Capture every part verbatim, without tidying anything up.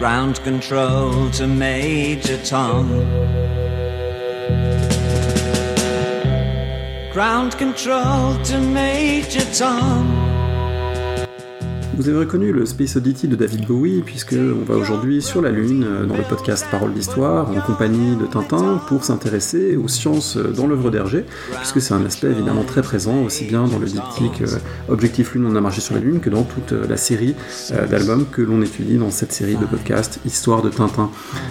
ground control to Major Tom. Ground control to Major Tom. Vous avez reconnu le Space Oddity de David Bowie, puisque on va aujourd'hui sur la Lune dans le podcast Paroles d'Histoire en compagnie de Tintin pour s'intéresser aux sciences dans l'œuvre d'Hergé, puisque c'est un aspect évidemment très présent aussi bien dans le diptyque Objectif Lune, on a marché sur la Lune que dans toute la série d'albums que l'on étudie dans cette série de podcasts Histoire de Tintin.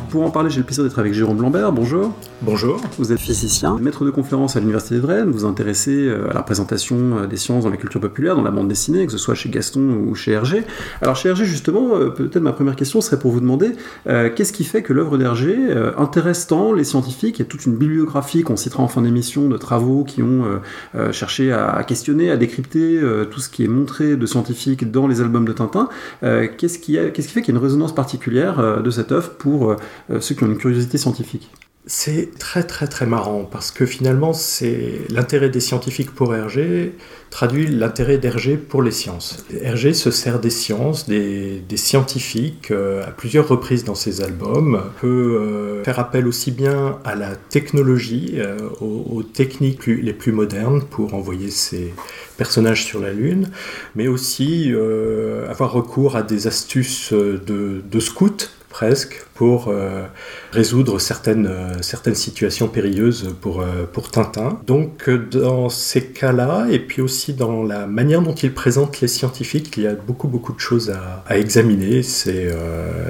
Pour en parler, j'ai le plaisir d'être avec Jérôme Lambert. Bonjour. Bonjour. Vous êtes physicien, maître de conférence à l'Université de Rennes, vous vous intéressez à la représentation des sciences dans la culture populaire, dans la bande dessinée, que ce soit chez Gaston ou chez Hergé. Alors chez Hergé justement, euh, peut-être ma première question serait pour vous demander euh, qu'est-ce qui fait que l'œuvre d'Hergé euh, intéresse tant les scientifiques. Il y a toute une bibliographie qu'on citera en fin d'émission de travaux qui ont euh, euh, cherché à questionner, à décrypter euh, tout ce qui est montré de scientifiques dans les albums de Tintin. Euh, qu'est-ce, qui a, qu'est-ce qui fait qu'il y a une résonance particulière euh, de cette œuvre pour euh, ceux qui ont une curiosité scientifique? C'est très très très marrant parce que finalement c'est l'intérêt des scientifiques pour Hergé traduit l'intérêt d'Hergé pour les sciences. Hergé se sert des sciences, des, des scientifiques euh, à plusieurs reprises dans ses albums, peut euh, faire appel aussi bien à la technologie, euh, aux, aux techniques les plus modernes pour envoyer ses personnages sur la Lune, mais aussi euh, avoir recours à des astuces de, de scout presque pour euh, résoudre certaines, euh, certaines situations périlleuses pour, euh, pour Tintin. Donc dans ces cas-là, et puis aussi dans la manière dont il présente les scientifiques, il y a beaucoup beaucoup de choses à, à examiner. C'est, euh,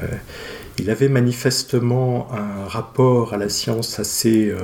il avait manifestement un rapport à la science assez... Euh,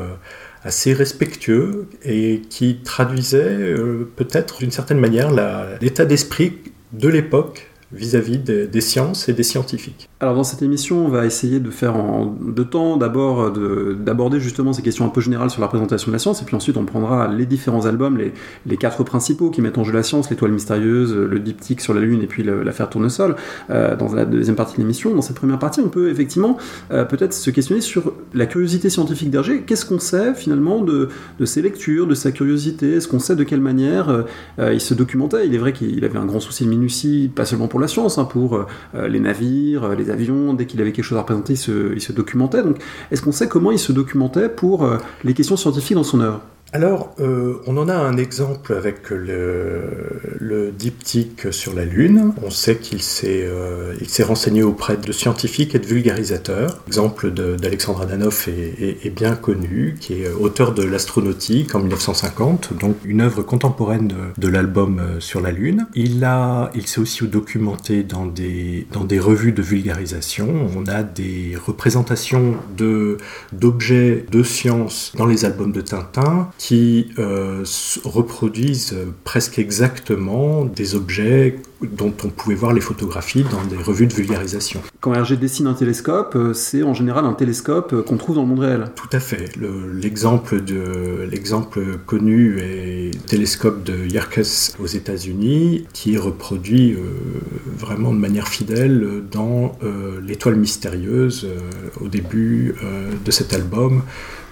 assez respectueux et qui traduisait euh, peut-être d'une certaine manière la, l'état d'esprit de l'époque vis-à-vis des, des sciences et des scientifiques. Alors dans cette émission, on va essayer de faire en deux temps, d'abord de, d'aborder justement ces questions un peu générales sur la représentation de la science, et puis ensuite on prendra les différents albums, les, les quatre principaux qui mettent en jeu la science, l'Étoile mystérieuse, le diptyque sur la Lune, et puis le, l'affaire Tournesol, euh, dans la deuxième partie de l'émission. Dans cette première partie, on peut effectivement euh, peut-être se questionner sur la curiosité scientifique d'Hergé. Qu'est-ce qu'on sait finalement de, de ses lectures, de sa curiosité? Est-ce qu'on sait de quelle manière euh, il se documentait? Il est vrai qu'il avait un grand souci de minutie, pas seulement pour la science, hein, pour euh, les navires, les avions. Dès qu'il avait quelque chose à représenter, il se, il se documentait. Donc, est-ce qu'on sait comment il se documentait pour euh, les questions scientifiques dans son œuvre? Alors, euh, on en a un exemple avec le, le diptyque sur la Lune. On sait qu'il s'est, euh, il s'est renseigné auprès de scientifiques et de vulgarisateurs. L'exemple de, d'Alexandre Adanov est, est, est bien connu, qui est auteur de l'Astronautique en dix-neuf cent cinquante, donc une œuvre contemporaine de, de l'album sur la Lune. Il, a, il s'est aussi documenté dans des, dans des revues de vulgarisation. On a des représentations de, d'objets de science dans les albums de Tintin, qui euh, reproduisent presque exactement des objets dont on pouvait voir les photographies dans des revues de vulgarisation. Quand Hergé dessine un télescope, c'est en général un télescope qu'on trouve dans le monde réel. Tout à fait. Le, l'exemple, de, l'exemple connu est le télescope de Yerkes aux États-Unis, qui est reproduit euh, vraiment de manière fidèle dans euh, l'Étoile mystérieuse euh, au début euh, de cet album,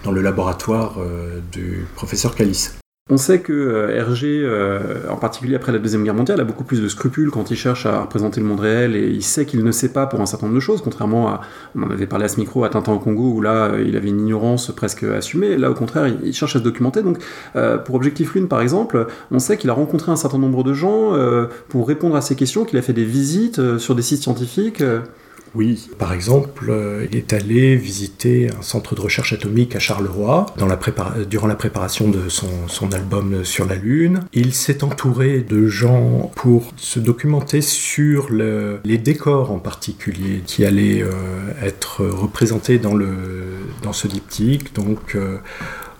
dans le laboratoire euh, du professeur Callis. On sait que Hergé, euh, en particulier après la Deuxième Guerre mondiale, a beaucoup plus de scrupules quand il cherche à représenter le monde réel, et il sait qu'il ne sait pas pour un certain nombre de choses, contrairement à, on en avait parlé à ce micro, à Tintin au Congo, où là, il avait une ignorance presque assumée. Là, au contraire, il cherche à se documenter. Donc, euh, pour Objectif Lune, par exemple, on sait qu'il a rencontré un certain nombre de gens euh, pour répondre à ces questions, qu'il a fait des visites euh, sur des sites scientifiques... Euh... Oui, par exemple, euh, il est allé visiter un centre de recherche atomique à Charleroi dans la prépar- durant la préparation de son, son album sur la Lune. Il s'est entouré de gens pour se documenter sur le, les décors en particulier qui allaient euh, être représentés dans, le, dans ce diptyque. Donc, euh,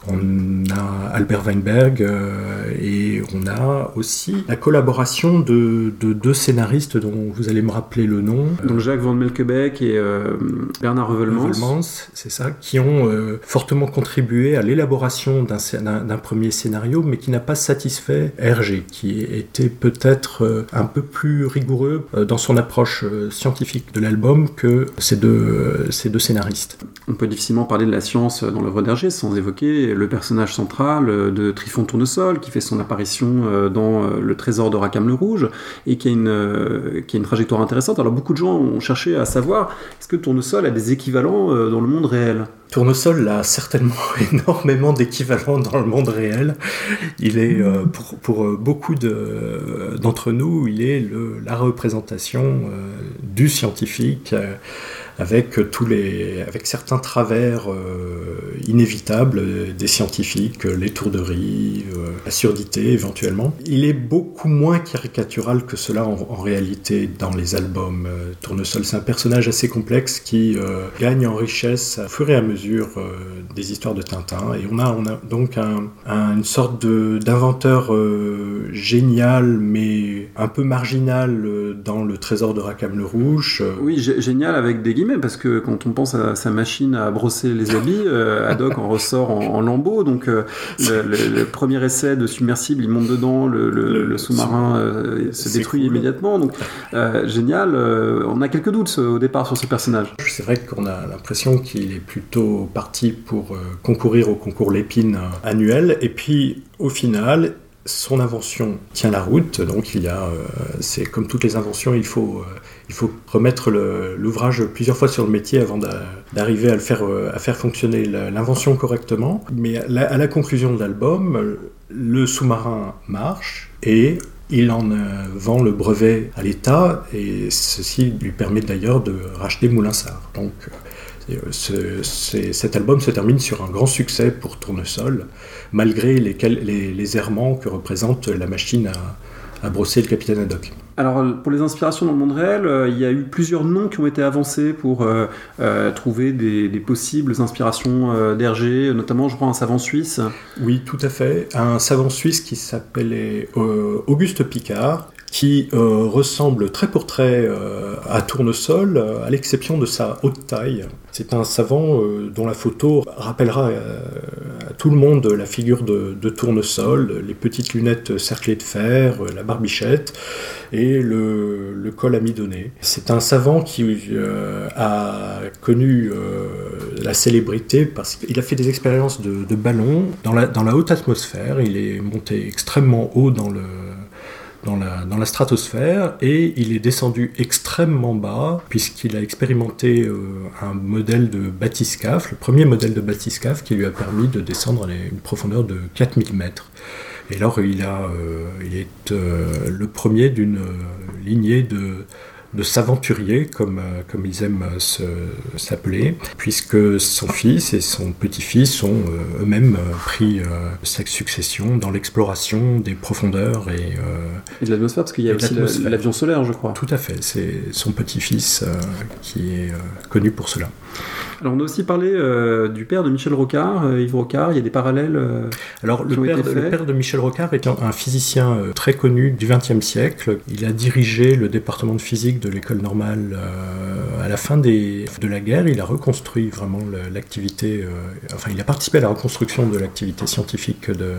on a Albert Weinberg euh, et on a aussi la collaboration de, de deux scénaristes dont vous allez me rappeler le nom. Donc Jacques Van Melkebeck et euh, Bernard Revelmans. Revelmans, c'est ça, qui ont euh, fortement contribué à l'élaboration d'un, d'un, d'un premier scénario, mais qui n'a pas satisfait Hergé, qui était peut-être euh, un peu plus rigoureux euh, dans son approche euh, scientifique de l'album que ces deux, euh, ces deux scénaristes. On peut difficilement parler de la science dans l'œuvre d'Hergé sans évoquer est le personnage central de Tryphon Tournesol, qui fait son apparition dans le Trésor de Rackham le Rouge, et qui a une, qui a une trajectoire intéressante. Alors beaucoup de gens ont cherché à savoir, est-ce que Tournesol a des équivalents dans le monde réel ? Tournesol a certainement énormément d'équivalents dans le monde réel. Il est, euh, pour, pour beaucoup de, d'entre nous, il est le, la représentation euh, du scientifique, euh, avec, tous les, avec certains travers euh, inévitables des scientifiques, l'étourderie, euh, la surdité éventuellement. Il est beaucoup moins caricatural que cela en, en réalité dans les albums. Tournesol, c'est un personnage assez complexe qui euh, gagne en richesse au fur et à mesure des histoires de Tintin, et on a, on a donc un, un, une sorte de, d'inventeur euh, génial mais un peu marginal euh, dans le Trésor de Rackham le Rouge. Oui, g- génial avec des guillemets, parce que quand on pense à sa machine à brosser les habits, euh, Haddock en ressort en, en lambeaux, donc euh, le, le, le premier essai de submersible, il monte dedans, le, le, le sous-marin euh, se détruit cool. immédiatement, donc euh, génial, euh, on a quelques doutes au départ sur ce personnage. C'est vrai qu'on a l'impression qu'il est plutôt parti pour euh, concourir au concours Lépine euh, annuel, et puis au final son invention tient la route. Donc il y a, euh, c'est comme toutes les inventions, il faut, euh, il faut remettre le, l'ouvrage plusieurs fois sur le métier avant d'a, d'arriver à, le faire, euh, à faire fonctionner l'invention correctement. Mais à la, à la conclusion de l'album, le sous-marin marche et il en euh, vend le brevet à l'État, et ceci lui permet d'ailleurs de racheter Moulinsart. Donc euh, Ce, c'est, cet album se termine sur un grand succès pour Tournesol, malgré les, les, les errements que représente la machine à, à brosser le capitaine Haddock. Alors, pour les inspirations dans le monde réel, euh, il y a eu plusieurs noms qui ont été avancés pour euh, euh, trouver des, des possibles inspirations euh, d'Hergé, notamment, je crois, un savant suisse. Oui, tout à fait. Un savant suisse qui s'appelait euh, Auguste Picard, qui euh, ressemble trait pour trait euh, à Tournesol, euh, à l'exception de sa haute taille. C'est un savant euh, dont la photo rappellera euh, à tout le monde la figure de, de Tournesol, les petites lunettes cerclées de fer, euh, la barbichette et le, le col amidonné. C'est un savant qui euh, a connu euh, la célébrité parce qu'il a fait des expériences de, de ballon dans la, dans la haute atmosphère. Il est monté extrêmement haut dans le... Dans la, dans la stratosphère, et il est descendu extrêmement bas puisqu'il a expérimenté euh, un modèle de bathyscaphe, le premier modèle de bathyscaphe qui lui a permis de descendre à une profondeur de quatre mille mètres. Et alors il, a, euh, il est euh, le premier d'une euh, lignée de, de s'aventuriers, comme, euh, comme ils aiment euh, se, s'appeler, puisque son fils et son petit-fils ont euh, eux-mêmes euh, pris euh, sa succession dans l'exploration des profondeurs et... Euh, Et de l'atmosphère, parce qu'il y a aussi la, l'avion solaire, je crois. Tout à fait, c'est son petit-fils euh, qui est euh, connu pour cela. Alors on a aussi parlé euh, du père de Michel Rocard, euh, Yves Rocard, il y a des parallèles euh, Alors le père, le père de Michel Rocard est un, un physicien euh, très connu du vingtième siècle. Il a dirigé le département de physique de l'école normale euh, à la fin des, de la guerre. Il a reconstruit vraiment l'activité, euh, enfin il a participé à la reconstruction de l'activité scientifique de,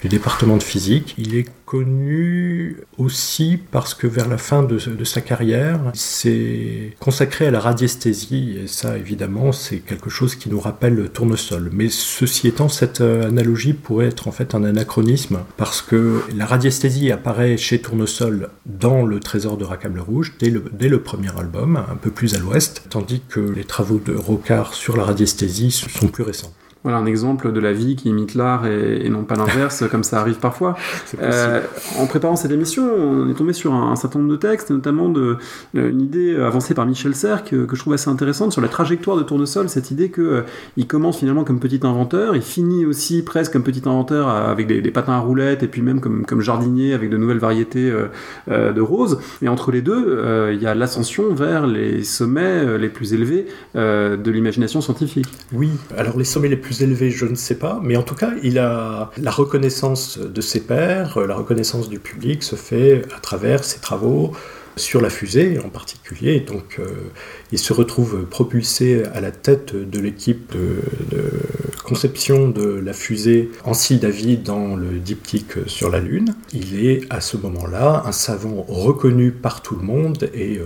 du département de physique. Il est connu aussi parce que vers la fin de, de sa carrière, il s'est consacré à la radiesthésie, et ça évidemment c'est quelque chose qui nous rappelle Tournesol. Mais ceci étant, cette analogie pourrait être en fait un anachronisme, parce que la radiesthésie apparaît chez Tournesol dans le Trésor de Rackham le Rouge dès le, dès le premier album, un peu plus à l'ouest, tandis que les travaux de Rocard sur la radiesthésie sont plus récents. Voilà un exemple de la vie qui imite l'art et, et non pas l'inverse, comme ça arrive parfois. Euh, en préparant cette émission, on est tombé sur un, un certain nombre de textes, notamment de, de, une idée avancée par Michel Serres que, que je trouve assez intéressante sur la trajectoire de Tournesol, cette idée qu'il euh, commence finalement comme petit inventeur, il finit aussi presque comme petit inventeur avec des, des patins à roulettes, et puis même comme, comme jardinier avec de nouvelles variétés euh, euh, de roses. Et entre les deux, euh, il y a l'ascension vers les sommets les plus élevés euh, de l'imagination scientifique. Oui, alors les sommets les plus élevé, je ne sais pas, mais en tout cas, il a la reconnaissance de ses pairs, la reconnaissance du public se fait à travers ses travaux sur la fusée en particulier. Donc, euh, il se retrouve propulsé à la tête de l'équipe de, de conception de la fusée Ancille-Davy dans le diptyque sur la Lune. Il est à ce moment-là un savant reconnu par tout le monde et euh,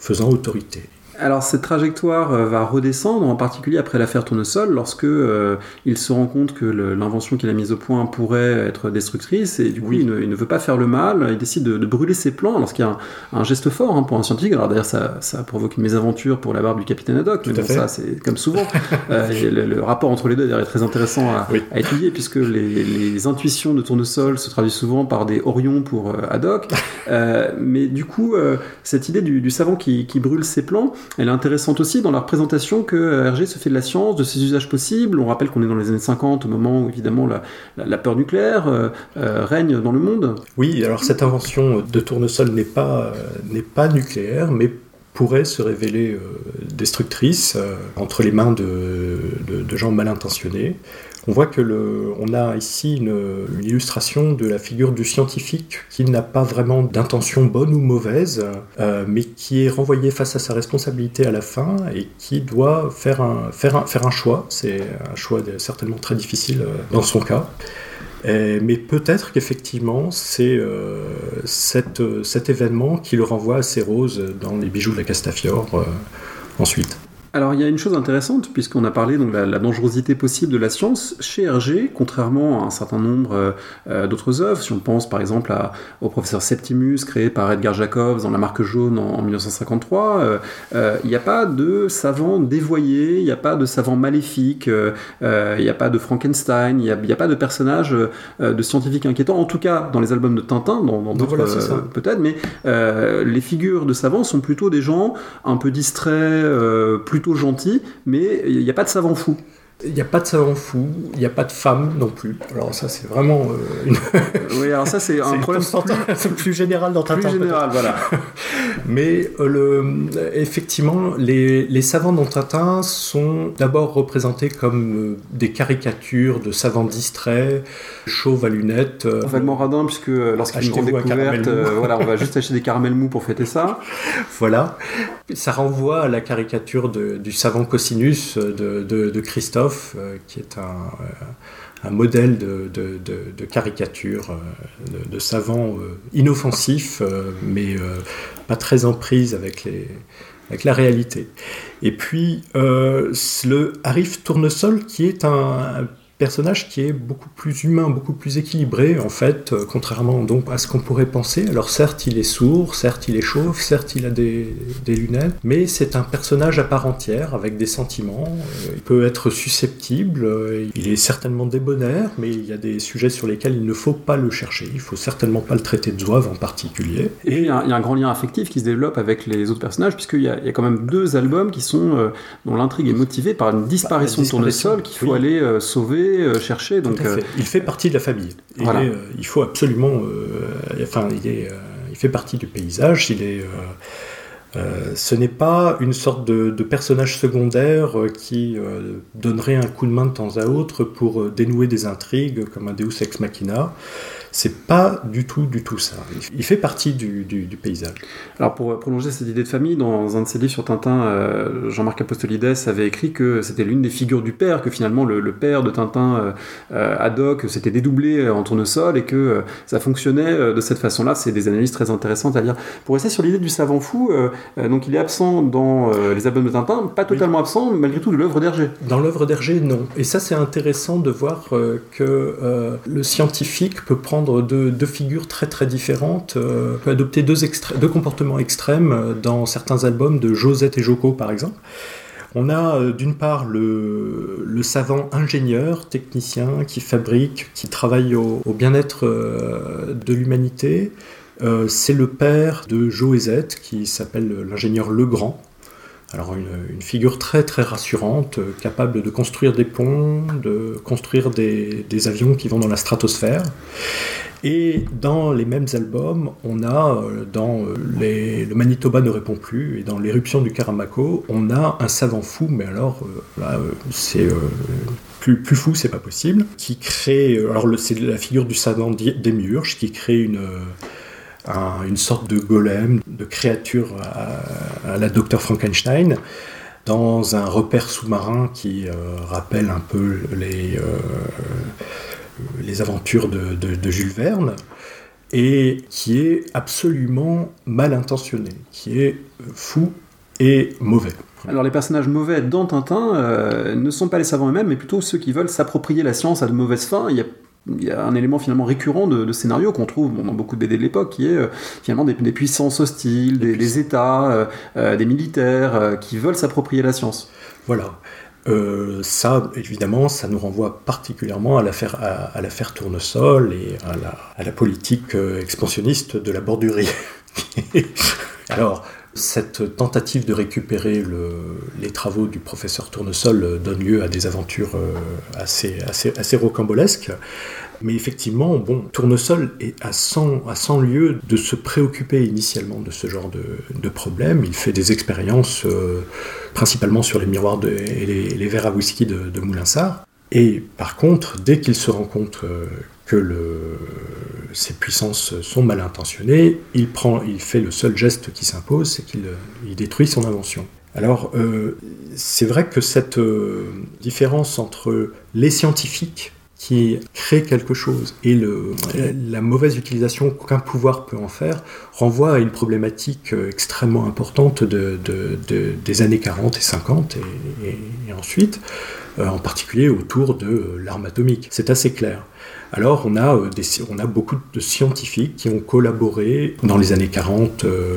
faisant autorité. Alors cette trajectoire euh, va redescendre, en particulier après l'affaire Tournesol, lorsque euh, il se rend compte que le, l'invention qu'il a mise au point pourrait être destructrice, et du coup oui. il, ne, il ne veut pas faire le mal, il décide de, de brûler ses plans, alors qu'il y a un, un geste fort hein, pour un scientifique. Alors d'ailleurs ça, ça provoque une mésaventure pour la barbe du capitaine Haddock, mais bon, ça c'est comme souvent. euh, et le, le rapport entre les deux d'ailleurs est très intéressant à, oui. à étudier, puisque les, les intuitions de Tournesol se traduisent souvent par des orions pour euh, Haddock, euh, mais du coup euh, cette idée du, du savant qui, qui brûle ses plans, elle est intéressante aussi dans la représentation que Hergé se fait de la science, de ses usages possibles. On rappelle qu'on est dans les années cinquante, au moment où évidemment la, la, la peur nucléaire euh, euh, règne dans le monde. Oui, alors cette invention de Tournesol n'est pas, euh, n'est pas nucléaire, mais pourrait se révéler euh, destructrice euh, entre les mains de, de, de gens mal intentionnés. On voit que le, on a ici une, une illustration de la figure du scientifique qui n'a pas vraiment d'intention bonne ou mauvaise, euh, mais qui est renvoyé face à sa responsabilité à la fin et qui doit faire un, faire un, faire un choix. C'est un choix certainement très difficile dans son cas. Et, mais peut-être qu'effectivement, c'est euh, cette, cet événement qui le renvoie à ses roses dans les bijoux de la Castafiore euh, ensuite. Alors il y a une chose intéressante, puisqu'on a parlé donc de la, la dangerosité possible de la science. Chez Hergé, contrairement à un certain nombre euh, d'autres œuvres, si on pense par exemple à, au professeur Septimus créé par Edgar Jacobs dans La Marque Jaune en, en dix-neuf cent cinquante-trois, euh, euh, il n'y a pas de savant dévoyé, il n'y a pas de savant maléfique, euh, euh, il n'y a pas de Frankenstein, il n'y a, a pas de personnage euh, de scientifique inquiétant, en tout cas dans les albums de Tintin, dans, dans d'autres voilà, euh, peut-être, mais euh, les figures de savants sont plutôt des gens un peu distraits, euh, plutôt gentil, mais il n'y a pas de savant fou. Il n'y a pas de savant fou, il n'y a pas de femme non plus. Alors ça, c'est vraiment... Euh, une... oui, alors ça, c'est un c'est problème plus... plus général dans Tintin. Plus général, voilà. Mais euh, le... effectivement, les, les savants dans Tintin sont d'abord représentés comme euh, des caricatures de savants distraits, chauves à lunettes. Euh... Vaguement radins, puisque euh, lorsqu'il y a une grande découverte, euh, voilà, on va juste acheter des caramels mous pour fêter ça. Voilà. Ça renvoie à la caricature de, du savant Cosinus de, de, de Christophe, qui est un, un modèle de, de, de, de caricature, de, de savant inoffensif, mais pas très en prise avec, les, avec la réalité. Et puis, euh, le Harif Tournesol, qui est un, un personnage qui est beaucoup plus humain, beaucoup plus équilibré, en fait, euh, contrairement donc à ce qu'on pourrait penser. Alors certes, il est sourd, certes, il est chauve, certes, il a des, des lunettes, mais c'est un personnage à part entière, avec des sentiments. Euh, il peut être susceptible, euh, il est certainement débonnaire, mais il y a des sujets sur lesquels il ne faut pas le chercher. Il ne faut certainement pas le traiter de zouave en particulier. Et il y, a un, il y a un grand lien affectif qui se développe avec les autres personnages, puisqu'il y a, il y a quand même deux albums qui sont, euh, dont l'intrigue est motivée par une disparition, bah, disparition de Tournesol qu'il faut oui. aller euh, sauver, chercher. Donc, euh, il fait partie de la famille. Il, voilà. est, euh, il faut absolument... Euh, enfin, il, est, euh, il fait partie du paysage. Il est, euh, euh, ce n'est pas une sorte de, de personnage secondaire euh, qui euh, donnerait un coup de main de temps à autre pour euh, dénouer des intrigues comme un Deus Ex Machina. C'est pas du tout, du tout ça. Il fait partie du, du, du paysage. Alors, pour prolonger cette idée de famille, dans un de ses livres sur Tintin, euh, Jean-Marc Apostolides avait écrit que c'était l'une des figures du père, que finalement le, le père de Tintin, euh, Haddock, s'était dédoublé en Tournesol et que euh, ça fonctionnait euh, de cette façon-là. C'est des analyses très intéressantes à lire. Pour rester sur l'idée du savant fou, euh, euh, donc il est absent dans euh, les albums de Tintin, pas totalement oui. absent, malgré tout, de l'œuvre d'Hergé. Dans l'œuvre d'Hergé, non. Et ça, c'est intéressant de voir euh, que euh, le scientifique peut prendre Deux, deux figures très très différentes, euh, peut adopter deux, extré- deux comportements extrêmes dans certains albums de Josette et Joko par exemple. On a euh, d'une part le, le savant ingénieur, technicien qui fabrique, qui travaille au, au bien-être euh, de l'humanité. Euh, c'est le père de Josette qui s'appelle l'ingénieur Legrand. Alors une, une figure très très rassurante, euh, capable de construire des ponts, de construire des, des avions qui vont dans la stratosphère. Et dans les mêmes albums, on a euh, dans euh, les, le Manitoba ne répond plus et dans l'éruption du Karamako, on a un savant fou, mais alors euh, là euh, c'est euh, plus, plus fou, c'est pas possible. Qui crée, alors le, c'est la figure du savant Démiurge qui crée une euh, Un, une sorte de golem, de créature à, à la docteur Frankenstein, dans un repère sous-marin qui euh, rappelle un peu les, euh, les aventures de, de, de Jules Verne, et qui est absolument mal intentionné, qui est fou et mauvais. Alors les personnages mauvais dans Tintin euh, ne sont pas les savants eux-mêmes, mais plutôt ceux qui veulent s'approprier la science à de mauvaises fins. Il y a Il y a un élément finalement récurrent de, de scénario qu'on trouve bon, dans beaucoup de B D de l'époque, qui est euh, finalement des, des puissances hostiles, des, des États, euh, euh, des militaires euh, qui veulent s'approprier la science. Voilà. Euh, ça, évidemment, ça nous renvoie particulièrement à l'affaire, à, à l'affaire Tournesol et à la, à la politique euh, expansionniste de la bordurie. Alors, cette tentative de récupérer le, les travaux du professeur Tournesol donne lieu à des aventures assez, assez, assez rocambolesques. Mais effectivement, bon, Tournesol est à cent lieues de se préoccuper initialement de ce genre de, de problème. Il fait des expériences euh, principalement sur les miroirs de, et les, les verres à whisky de, de Moulinsart. Et par contre, dès qu'il se rend compte euh, que le, ces puissances sont mal intentionnées, il, prend, il fait le seul geste qui s'impose, c'est qu'il il détruit son invention. Alors, euh, c'est vrai que cette euh, différence entre les scientifiques qui créent quelque chose et le, la mauvaise utilisation qu'un pouvoir peut en faire renvoie à une problématique extrêmement importante de, de, de, des années quarante et cinquante et, et, et ensuite, euh, en particulier autour de l'arme atomique. C'est assez clair. Alors, on a, des, on a beaucoup de scientifiques qui ont collaboré dans les années quarante euh,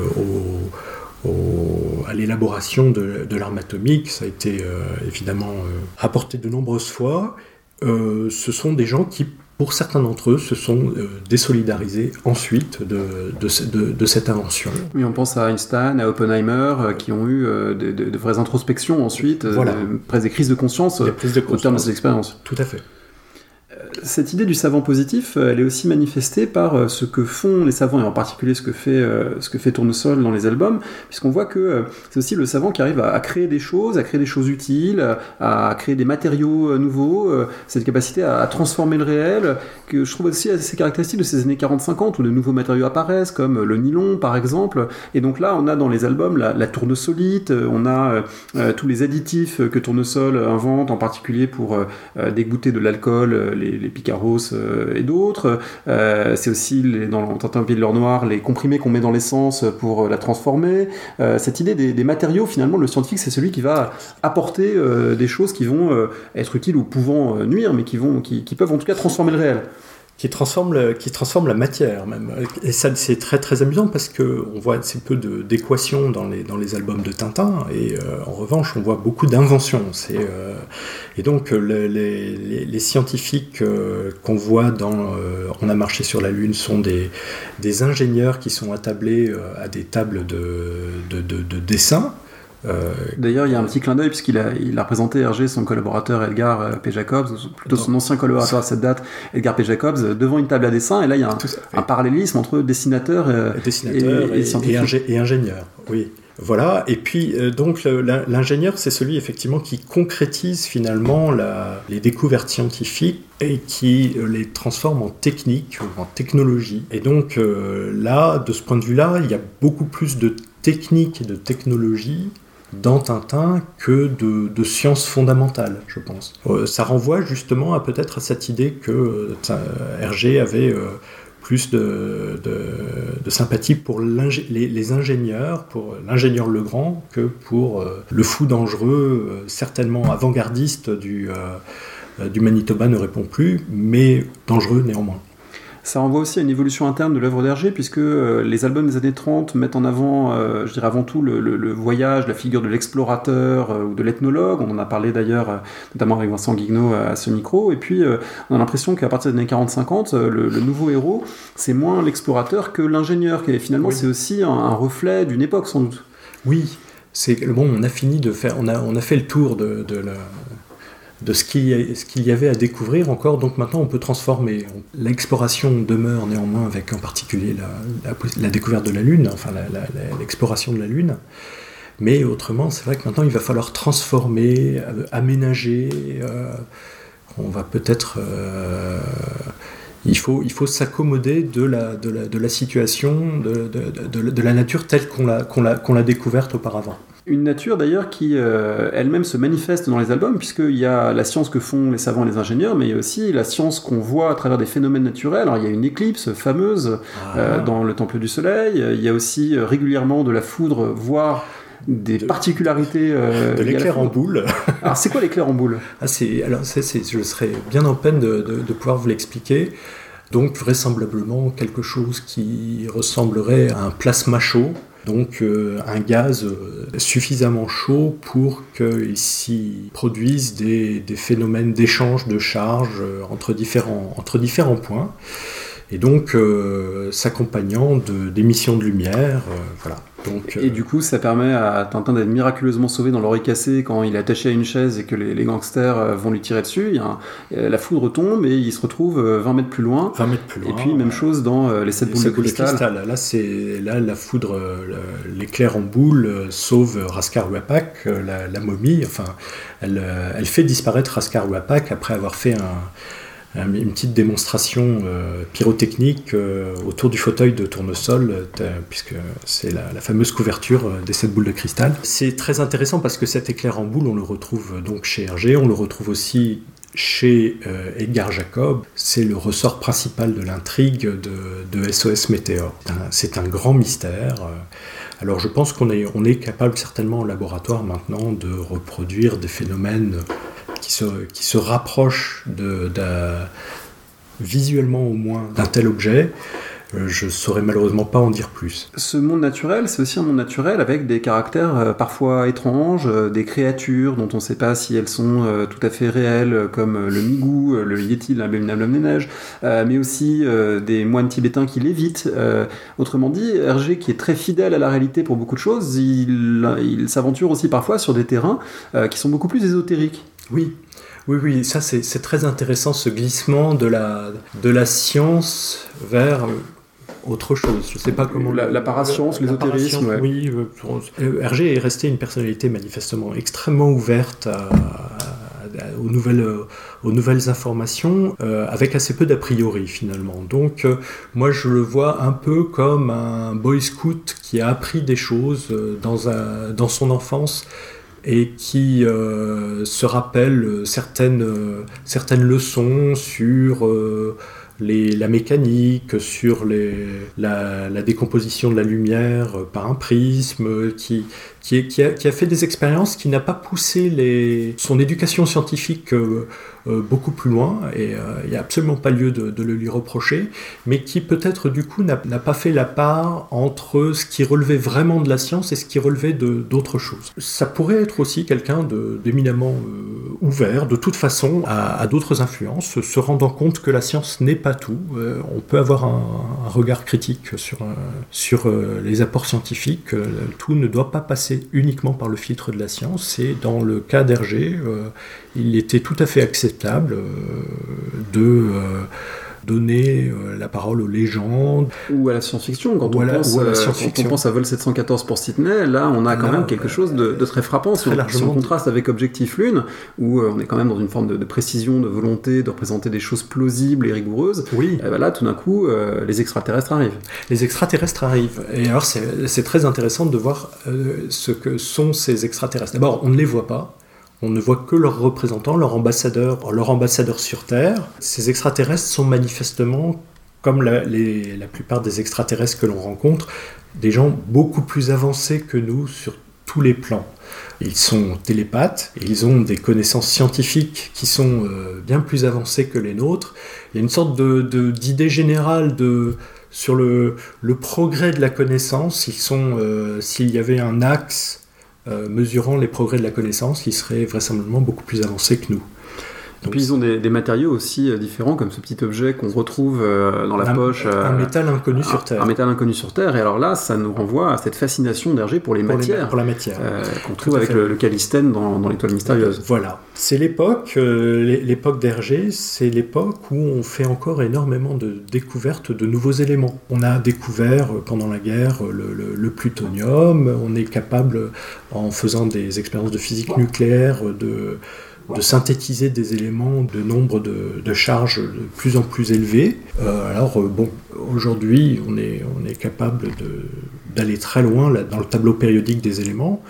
au, au, à l'élaboration de, de l'arme atomique. Ça a été euh, évidemment euh, rapporté de nombreuses fois. Euh, ce sont des gens qui, pour certains d'entre eux, se sont euh, désolidarisés ensuite de, de, de, de cette invention. Oui, on pense à Einstein, à Oppenheimer, euh, qui ont eu euh, de, de, de vraies introspections ensuite, euh, voilà. de, presque des crises de conscience, euh, prises de conscience au terme de cette expérience. Tout à fait. Cette idée du savant positif, elle est aussi manifestée par ce que font les savants, et en particulier ce que fait, ce que fait Tournesol dans les albums, puisqu'on voit que c'est aussi le savant qui arrive à créer des choses, à créer des choses utiles, à créer des matériaux nouveaux, cette capacité à transformer le réel, que je trouve aussi assez caractéristique de ces années quarante cinquante, où de nouveaux matériaux apparaissent, comme le nylon par exemple, et donc là on a dans les albums la, la tournesolite, on a euh, tous les additifs que Tournesol invente, en particulier pour euh, dégoûter de l'alcool, les les Picaros euh, et d'autres. Euh, c'est aussi, les, dans Tintin au Pays de l'Or Noir, les comprimés qu'on met dans l'essence pour euh, la transformer. Euh, cette idée des, des matériaux, finalement, le scientifique, c'est celui qui va apporter euh, des choses qui vont euh, être utiles ou pouvant euh, nuire, mais qui, vont, qui, qui peuvent en tout cas transformer le réel. Qui transforme, le, qui transforme la matière, même. Et ça, c'est très, très amusant, parce qu'on voit assez peu de, d'équations dans les, dans les albums de Tintin, et euh, en revanche, on voit beaucoup d'inventions. C'est, euh, et donc, les, les, les scientifiques euh, qu'on voit dans euh, « On a marché sur la Lune » sont des, des ingénieurs qui sont attablés euh, à des tables de, de, de, de dessin. Euh... D'ailleurs, il y a un petit clin d'œil, puisqu'il a, il a représenté Hergé, son collaborateur Edgar P. Jacobs, ou plutôt son ancien collaborateur à cette date, Edgar P. Jacobs, devant une table à dessin. Et là, il y a un, un parallélisme entre dessinateur, euh, dessinateur et, et, et, et, ingé- et ingénieur. Oui. Voilà. Et puis, euh, donc, le, l'ingénieur, c'est celui, effectivement, qui concrétise finalement la, les découvertes scientifiques et qui les transforme en technique ou en technologie. Et donc, euh, là, de ce point de vue-là, il y a beaucoup plus de technique et de technologie dans Tintin que de, de sciences fondamentales, je pense. Euh, ça renvoie justement à peut-être à cette idée que euh, Hergé avait euh, plus de, de, de sympathie pour les, les ingénieurs, pour l'ingénieur Legrand, que pour euh, le fou dangereux, euh, certainement avant-gardiste du, euh, du Manitoba ne répond plus, mais dangereux néanmoins. Ça renvoie aussi à une évolution interne de l'œuvre d'Hergé, puisque euh, les albums des années trente mettent en avant, euh, je dirais avant tout, le, le, le voyage, la figure de l'explorateur euh, ou de l'ethnologue. On en a parlé d'ailleurs, euh, notamment avec Vincent Guignaud à, à ce micro. Et puis, euh, on a l'impression qu'à partir des années quarante cinquante, euh, le, le nouveau héros, c'est moins l'explorateur que l'ingénieur. Et finalement, oui. C'est aussi un, un reflet d'une époque, sans doute. Oui, c'est, bon, on a fini de faire... On a, on a fait le tour de, de la... de ce qu'il y avait à découvrir encore, donc maintenant on peut transformer. L'exploration demeure néanmoins, avec en particulier la, la, la découverte de la Lune, enfin la, la, la, l'exploration de la Lune, mais autrement c'est vrai que maintenant il va falloir transformer, aménager, euh, on va peut-être... Euh, il faut, il faut s'accommoder de la, de la, de la situation, de, de, de, de la nature telle qu'on l'a, qu'on l'a, qu'on l'a découverte auparavant. Une nature d'ailleurs qui euh, elle-même se manifeste dans les albums, puisqu'il y a la science que font les savants et les ingénieurs, mais il y a aussi la science qu'on voit à travers des phénomènes naturels. Alors il y a une éclipse fameuse ah. euh, dans le Temple du Soleil, il y a aussi euh, régulièrement de la foudre, voire des de, particularités euh, de l'éclair en boule. Alors c'est quoi l'éclair en boule? Ah, c'est, alors c'est, c'est, je serais bien en peine de, de, de pouvoir vous l'expliquer. Donc vraisemblablement quelque chose qui ressemblerait à un plasma chaud, donc euh, un gaz euh, suffisamment chaud pour qu'il s'y produise des, des phénomènes d'échange de charges euh, entre, différents, entre différents points, et donc euh, s'accompagnant de, d'émissions de lumière, euh, voilà. Donc, euh... Et du coup, ça permet à Tintin d'être miraculeusement sauvé dans l'oreille cassée quand il est attaché à une chaise et que les, les gangsters vont lui tirer dessus. Il y a un... La foudre tombe et il se retrouve vingt mètres plus loin. vingt mètres plus loin. Et puis, même chose dans les sept boules de cristal. cristal. Là, c'est... Là, la foudre, l'éclair en boule sauve Rascar Wapak, la, la momie. Enfin, elle, elle fait disparaître Rascar Wapak après avoir fait un... une petite démonstration pyrotechnique autour du fauteuil de Tournesol, puisque c'est la, la fameuse couverture des sept boules de cristal. C'est très intéressant parce que cet éclair en boule, on le retrouve donc chez Hergé, on le retrouve aussi chez Edgar Jacobs. C'est le ressort principal de l'intrigue de, de S O S Météor. C'est, c'est un grand mystère. Alors je pense qu'on est, on est capable certainement en laboratoire maintenant de reproduire des phénomènes Qui se, qui se rapproche de, de, visuellement au moins d'un tel objet. Je ne saurais malheureusement pas en dire plus. Ce monde naturel, c'est aussi un monde naturel avec des caractères parfois étranges, des créatures dont on ne sait pas si elles sont tout à fait réelles, comme le migou, le yéti, l'abominable homme des neiges, mais aussi des moines tibétains qui lévitent. Autrement dit, Hergé, qui est très fidèle à la réalité pour beaucoup de choses, il, il s'aventure aussi parfois sur des terrains qui sont beaucoup plus ésotériques. Oui, oui, oui, ça c'est, c'est très intéressant, ce glissement de la, de la science vers autre chose. Je sais pas comment. La, la parascience, l'ésotérisme. Ouais. Oui, euh, Hergé est resté une personnalité manifestement extrêmement ouverte à, à, aux nouvelles, aux nouvelles informations, euh, avec assez peu d'a priori finalement. Donc, euh, moi je le vois un peu comme un boy scout qui a appris des choses dans, un, dans son enfance, et qui euh, se rappelle certaines, euh, certaines leçons sur euh, les, la mécanique, sur les, la, la décomposition de la lumière par un prisme, qui, qui, qui, a, qui a fait des expériences, qui n'a pas poussé les, son éducation scientifique euh, euh, beaucoup plus loin, et euh, il n'y a absolument pas lieu de, de le lui reprocher, mais qui peut-être du coup n'a, n'a pas fait la part entre ce qui relevait vraiment de la science et ce qui relevait de, d'autres choses. Ça pourrait être aussi quelqu'un de, d'éminemment euh, ouvert, de toute façon, à, à d'autres influences, se rendant compte que la science n'est pas tout. Euh, on peut avoir un, un regard critique sur, euh, sur euh, les apports scientifiques. Euh, tout ne doit pas passer uniquement par le filtre de la science, et dans le cas d'Hergé, euh, il était tout à fait acceptable euh, de euh, donner euh, la parole aux légendes. Ou à la science-fiction, quand, on, la, pense, la science-fiction. Quand on pense à Vol sept cent quatorze pour Sydney, là on a quand là, même quelque chose de, de très frappant, très sur, sur le contraste avec Objectif Lune, où euh, on est quand même dans une forme de, de précision, de volonté, de représenter des choses plausibles et rigoureuses. Oui. Et ben là, tout d'un coup, euh, les extraterrestres arrivent. Les extraterrestres arrivent. Et alors, c'est, c'est très intéressant de voir euh, ce que sont ces extraterrestres. D'abord, on ne les voit pas. On ne voit que leurs représentants, leurs ambassadeurs, leurs ambassadeurs sur Terre. Ces extraterrestres sont manifestement, comme la, les, la plupart des extraterrestres que l'on rencontre, des gens beaucoup plus avancés que nous sur tous les plans. Ils sont télépathes, ils ont des connaissances scientifiques qui sont euh, bien plus avancées que les nôtres. Il y a une sorte de, de, d'idée générale de... sur le, le progrès de la connaissance. Ils sont, euh, s'il y avait un axe Euh, mesurant les progrès de la connaissance, qui seraient vraisemblablement beaucoup plus avancés que nous. Donc, et puis ils ont des, des matériaux aussi différents, comme ce petit objet qu'on retrouve euh, dans la un, poche. Euh, un métal inconnu un, sur Terre. Un métal inconnu sur Terre. Et alors là, ça nous renvoie à cette fascination d'Hergé pour les pour matières. Les, pour la matière. Euh, qu'on trouve avec le, le Calistène dans, dans l'Étoile mystérieuse. Voilà. C'est l'époque, euh, l'époque d'Hergé, c'est l'époque où on fait encore énormément de découvertes de nouveaux éléments. On a découvert pendant la guerre le, le, le plutonium. On est capable, en faisant des expériences de physique nucléaire, de de synthétiser des éléments de nombre de, de charges de plus en plus élevés. Euh, alors, euh, bon, aujourd'hui, on est, on est capable de, d'aller très loin là, dans le tableau périodique des éléments.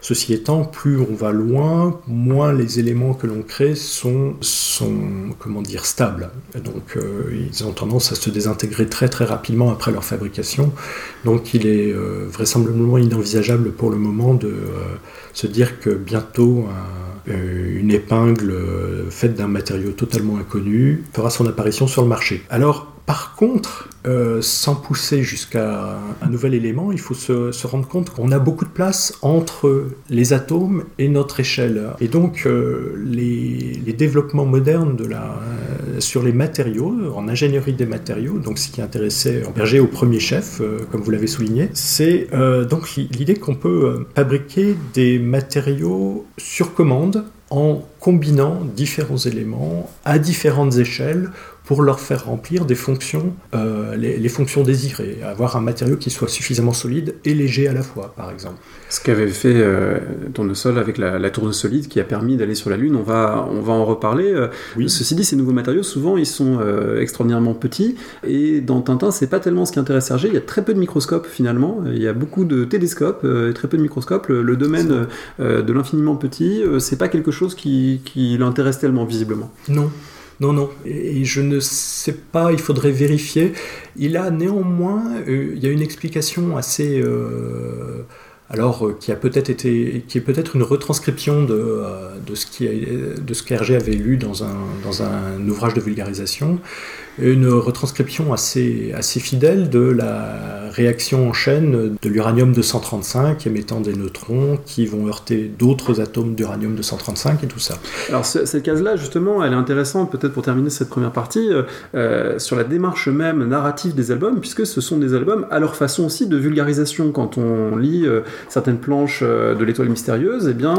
Ceci étant, plus on va loin, moins les éléments que l'on crée sont, sont comment dire, stables. Donc, euh, ils ont tendance à se désintégrer très très rapidement après leur fabrication. Donc, il est euh, vraisemblablement inenvisageable pour le moment de euh, se dire que bientôt un, euh, une épingle euh, faite d'un matériau totalement inconnu fera son apparition sur le marché. Alors, par contre, euh, sans pousser jusqu'à un nouvel élément, il faut se, se rendre compte qu'on a beaucoup de place entre les atomes et notre échelle. Et donc, euh, les, les développements modernes de la, euh, sur les matériaux, en ingénierie des matériaux, donc ce qui intéressait Hergé au premier chef, euh, comme vous l'avez souligné, c'est euh, donc l'idée qu'on peut fabriquer des matériaux sur commande en combinant différents éléments à différentes échelles pour leur faire remplir des fonctions, euh, les, les fonctions désirées, avoir un matériau qui soit suffisamment solide et léger à la fois, par exemple. Ce qu'avait fait euh, Tournesol avec la, la tournesolide qui a permis d'aller sur la Lune, on va, on va en reparler. Euh, oui. Ceci dit, ces nouveaux matériaux, souvent, ils sont euh, extraordinairement petits, et dans Tintin, c'est pas tellement ce qui intéresse Hergé, il y a très peu de microscopes, finalement, il y a beaucoup de télescopes, euh, et très peu de microscopes, le, le domaine euh, de l'infiniment petit, euh, c'est pas quelque chose qui, qui l'intéresse tellement, visiblement. Non. Non, non, et je ne sais pas, il faudrait vérifier. Il a néanmoins, euh, il y a une explication assez... Euh, alors, qui a peut-être été, qui est peut-être une retranscription de, euh, de ce qui, de ce qu'Hergé avait lu dans un, dans un ouvrage de vulgarisation, une retranscription assez, assez fidèle de la réaction en chaîne de l'uranium deux cent trente-cinq émettant des neutrons qui vont heurter d'autres atomes d'uranium deux cent trente-cinq et tout ça. Alors ce, cette case-là, justement, elle est intéressante, peut-être pour terminer cette première partie, euh, sur la démarche même narrative des albums, puisque ce sont des albums à leur façon aussi de vulgarisation. Quand on lit euh, certaines planches euh, de l'Étoile mystérieuse, eh bien,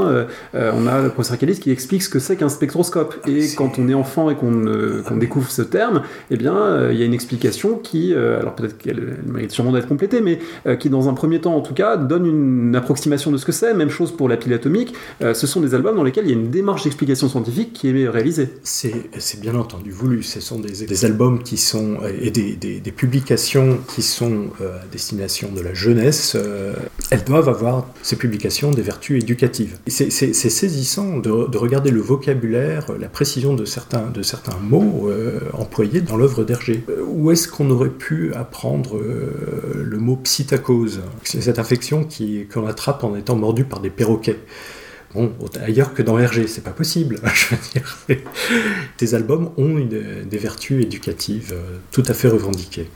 euh, on a le professeur Callis qui explique ce que c'est qu'un spectroscope. Et c'est... quand on est enfant et qu'on, euh, qu'on découvre ce terme, eh bien, euh, il y a une explication qui, euh, alors peut-être qu'elle mérite sûrement d'être complétée, mais euh, qui, dans un premier temps en tout cas, donne une approximation de ce que c'est. Même chose pour la pile atomique. Euh, ce sont des albums dans lesquels il y a une démarche d'explication scientifique qui est réalisée. C'est, c'est bien entendu voulu. Ce sont des, des albums qui sont, et des, des, des publications qui sont euh, à destination de la jeunesse. Euh, elles doivent avoir, ces publications, des vertus éducatives. C'est, c'est, c'est saisissant de, de regarder le vocabulaire, la précision de certains, de certains mots euh, employés dans l'œuvre d'Hergé. Où est-ce qu'on aurait pu apprendre euh, le mot psittacose ? C'est cette affection qui, qu'on attrape en étant mordu par des perroquets. Bon, ailleurs que dans Hergé, c'est pas possible. Je veux dire, tes albums ont une, des vertus éducatives tout à fait revendiquées.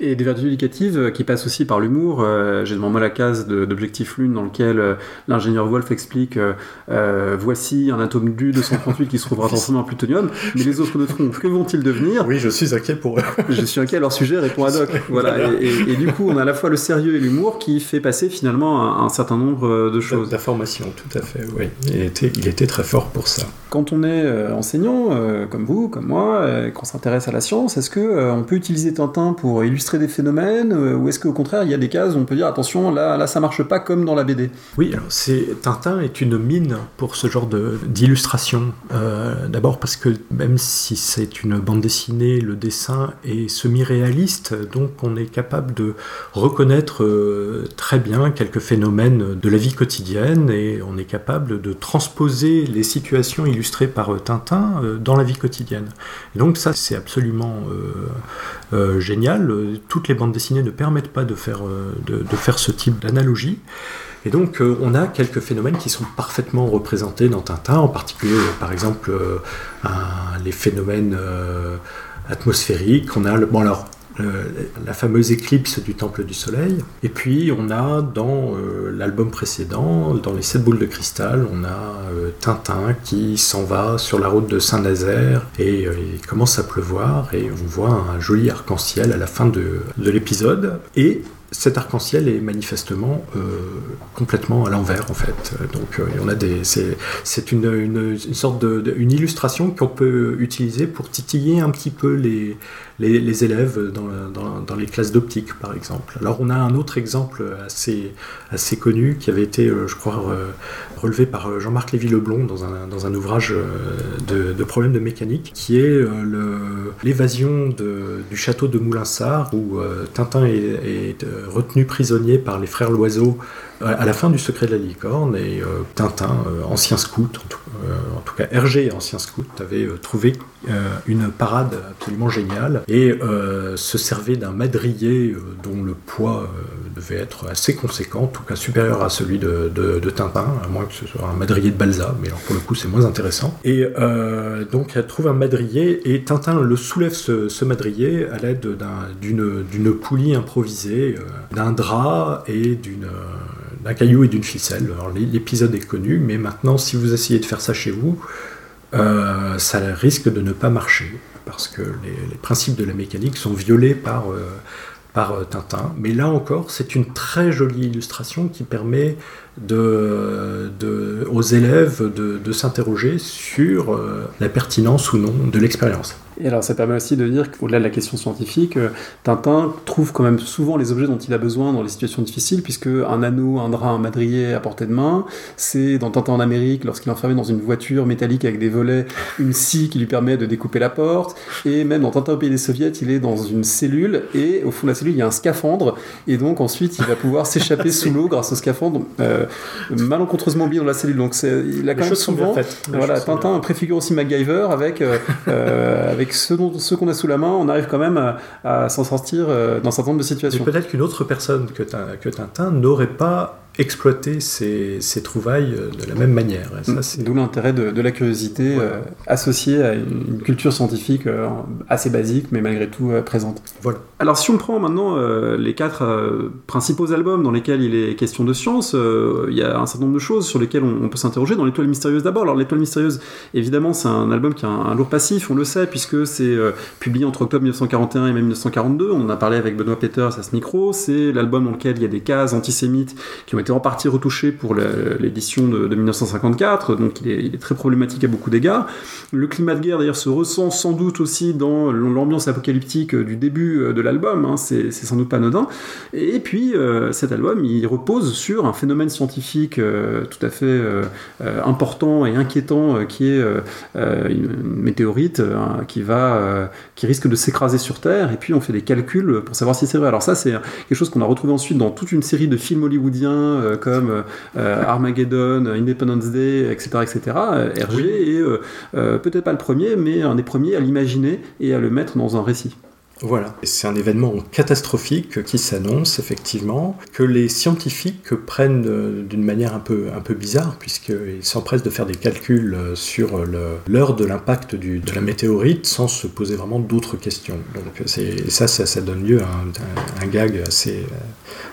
Et des vertus éducatives qui passent aussi par l'humour. J'ai devant moi la case de, d'Objectif Lune dans laquelle l'ingénieur Wolf explique euh, voici un atome du deux cent trente-huit qui se trouvera forcément un plutonium, mais les autres neutrons, que vont-ils devenir ? Oui, je suis inquiet pour eux. Je suis inquiet à leur sujet, répond Haddock. Voilà. Et, et, et du coup, on a à la fois le sérieux et l'humour qui fait passer finalement un, un certain nombre de choses. D'informations, tout à fait, oui. Oui, il était, il était très fort pour ça. Quand on est enseignant, euh, comme vous, comme moi, euh, qu'on s'intéresse à la science, est-ce qu'on euh, peut utiliser Tintin pour illustrer des phénomènes euh, ou est-ce qu'au contraire, il y a des cases où on peut dire attention, là, là ça marche pas comme dans la B D ? Oui, alors c'est, Tintin est une mine pour ce genre de, d'illustration. Euh, d'abord parce que même si c'est une bande dessinée, le dessin est semi-réaliste, donc on est capable de reconnaître euh, très bien quelques phénomènes de la vie quotidienne et on est capable de transposer les situations illustrées par Tintin dans la vie quotidienne. Et donc ça, c'est absolument euh, euh, génial. Toutes les bandes dessinées ne permettent pas de faire, de, de faire ce type d'analogie. Et donc, euh, on a quelques phénomènes qui sont parfaitement représentés dans Tintin, en particulier, euh, par exemple, euh, un, les phénomènes euh, atmosphériques. On a le, bon, alors, Euh, la fameuse éclipse du Temple du Soleil. Et puis, on a, dans euh, l'album précédent, dans les sept boules de cristal, on a euh, Tintin qui s'en va sur la route de Saint-Nazaire et euh, il commence à pleuvoir et on voit un joli arc-en-ciel à la fin de, de l'épisode. Et cet arc-en-ciel est manifestement euh, complètement à l'envers en fait. Donc euh, on a des, c'est, c'est une, une, une sorte de, de une illustration qu'on peut utiliser pour titiller un petit peu les, les, les élèves dans, la, dans, la, dans les classes d'optique par exemple. Alors on a un autre exemple assez, assez connu qui avait été euh, je crois euh, relevé par Jean-Marc Lévy-Leblond dans un, dans un ouvrage de, de problèmes de mécanique qui est euh, le, l'évasion de, du château de Moulinsart où euh, Tintin est, est euh, retenu prisonnier par les frères Loiseau à la fin du Secret de la Licorne, et euh, Tintin, euh, ancien scout, en tout, euh, en tout cas Hergé, ancien scout, avait euh, trouvé euh, une parade absolument géniale et euh, se servait d'un madrier euh, dont le poids euh, devait être assez conséquent, en tout cas supérieur à celui de, de, de Tintin, à moins que ce soit un madrier de Balsa, mais alors pour le coup c'est moins intéressant. Et euh, donc elle trouve un madrier et Tintin le soulève ce, ce madrier à l'aide d'un, d'une, d'une poulie improvisée, euh, d'un drap et d'une... Euh, d'un caillou et d'une ficelle. Alors, l'épisode est connu, mais maintenant, si vous essayez de faire ça chez vous, euh, ça risque de ne pas marcher, parce que les, les principes de la mécanique sont violés par, euh, par Tintin. Mais là encore, c'est une très jolie illustration qui permet de, de, aux élèves de, de s'interroger sur euh, la pertinence ou non de l'expérience. Et alors ça permet aussi de dire qu'au-delà de la question scientifique, Tintin trouve quand même souvent les objets dont il a besoin dans les situations difficiles, puisque un anneau, un drap, un madrier à portée de main, c'est dans Tintin en Amérique, lorsqu'il est enfermé dans une voiture métallique avec des volets, une scie qui lui permet de découper la porte, et même dans Tintin au pays des soviets, il est dans une cellule, et au fond de la cellule, il y a un scaphandre, et donc ensuite, il va pouvoir s'échapper sous l'eau grâce au scaphandre, euh, malencontreusement oublié dans la cellule. Donc c'est, il a quand les même souvent... Voilà, Tintin préfigure aussi MacGyver avec... Euh, euh, avec Ceux, dont, ceux qu'on a sous la main, on arrive quand même à, à s'en sortir dans un certain nombre de situations. Mais peut-être qu'une autre personne que, que Tintin n'aurait pas exploité ces, ces trouvailles de la même manière. Ça, c'est... D'où l'intérêt de, de la curiosité, ouais. euh, associée à une, une culture scientifique euh, assez basique, mais malgré tout euh, présente. Voilà. Alors si on prend maintenant euh, les quatre euh, principaux albums dans lesquels il est question de science, euh, il y a un certain nombre de choses sur lesquelles on, on peut s'interroger. Dans l'Étoile mystérieuse d'abord. Alors l'Étoile mystérieuse, évidemment, c'est un album qui a un, un lourd passif, on le sait, puisque c'est euh, publié entre octobre dix-neuf cent quarante et un et même dix-neuf cent quarante-deux. On en a parlé avec Benoît Peters à ce micro. C'est l'album dans lequel il y a des cases antisémites qui ont été en partie retouché pour l'édition de dix-neuf cent cinquante-quatre, donc il est, il est très problématique à beaucoup d'égards. Le climat de guerre d'ailleurs se ressent sans doute aussi dans l'ambiance apocalyptique du début de l'album, hein, c'est, c'est sans doute pas anodin. Et puis euh, cet album il repose sur un phénomène scientifique euh, tout à fait euh, important et inquiétant euh, qui est euh, une, une météorite hein, qui, va, euh, qui risque de s'écraser sur Terre, et puis on fait des calculs pour savoir si c'est vrai. Alors ça c'est quelque chose qu'on a retrouvé ensuite dans toute une série de films hollywoodiens comme euh, Armageddon, Independence Day, et cetera, et cetera. Hergé est euh, euh, peut-être pas le premier, mais un des premiers à l'imaginer et à le mettre dans un récit. Voilà. C'est un événement catastrophique qui s'annonce, effectivement, que les scientifiques prennent d'une manière un peu, un peu bizarre, puisqu'ils s'empressent de faire des calculs sur le, l'heure de l'impact du, de la météorite sans se poser vraiment d'autres questions. Donc c'est, ça, ça, ça donne lieu à un, à un gag assez,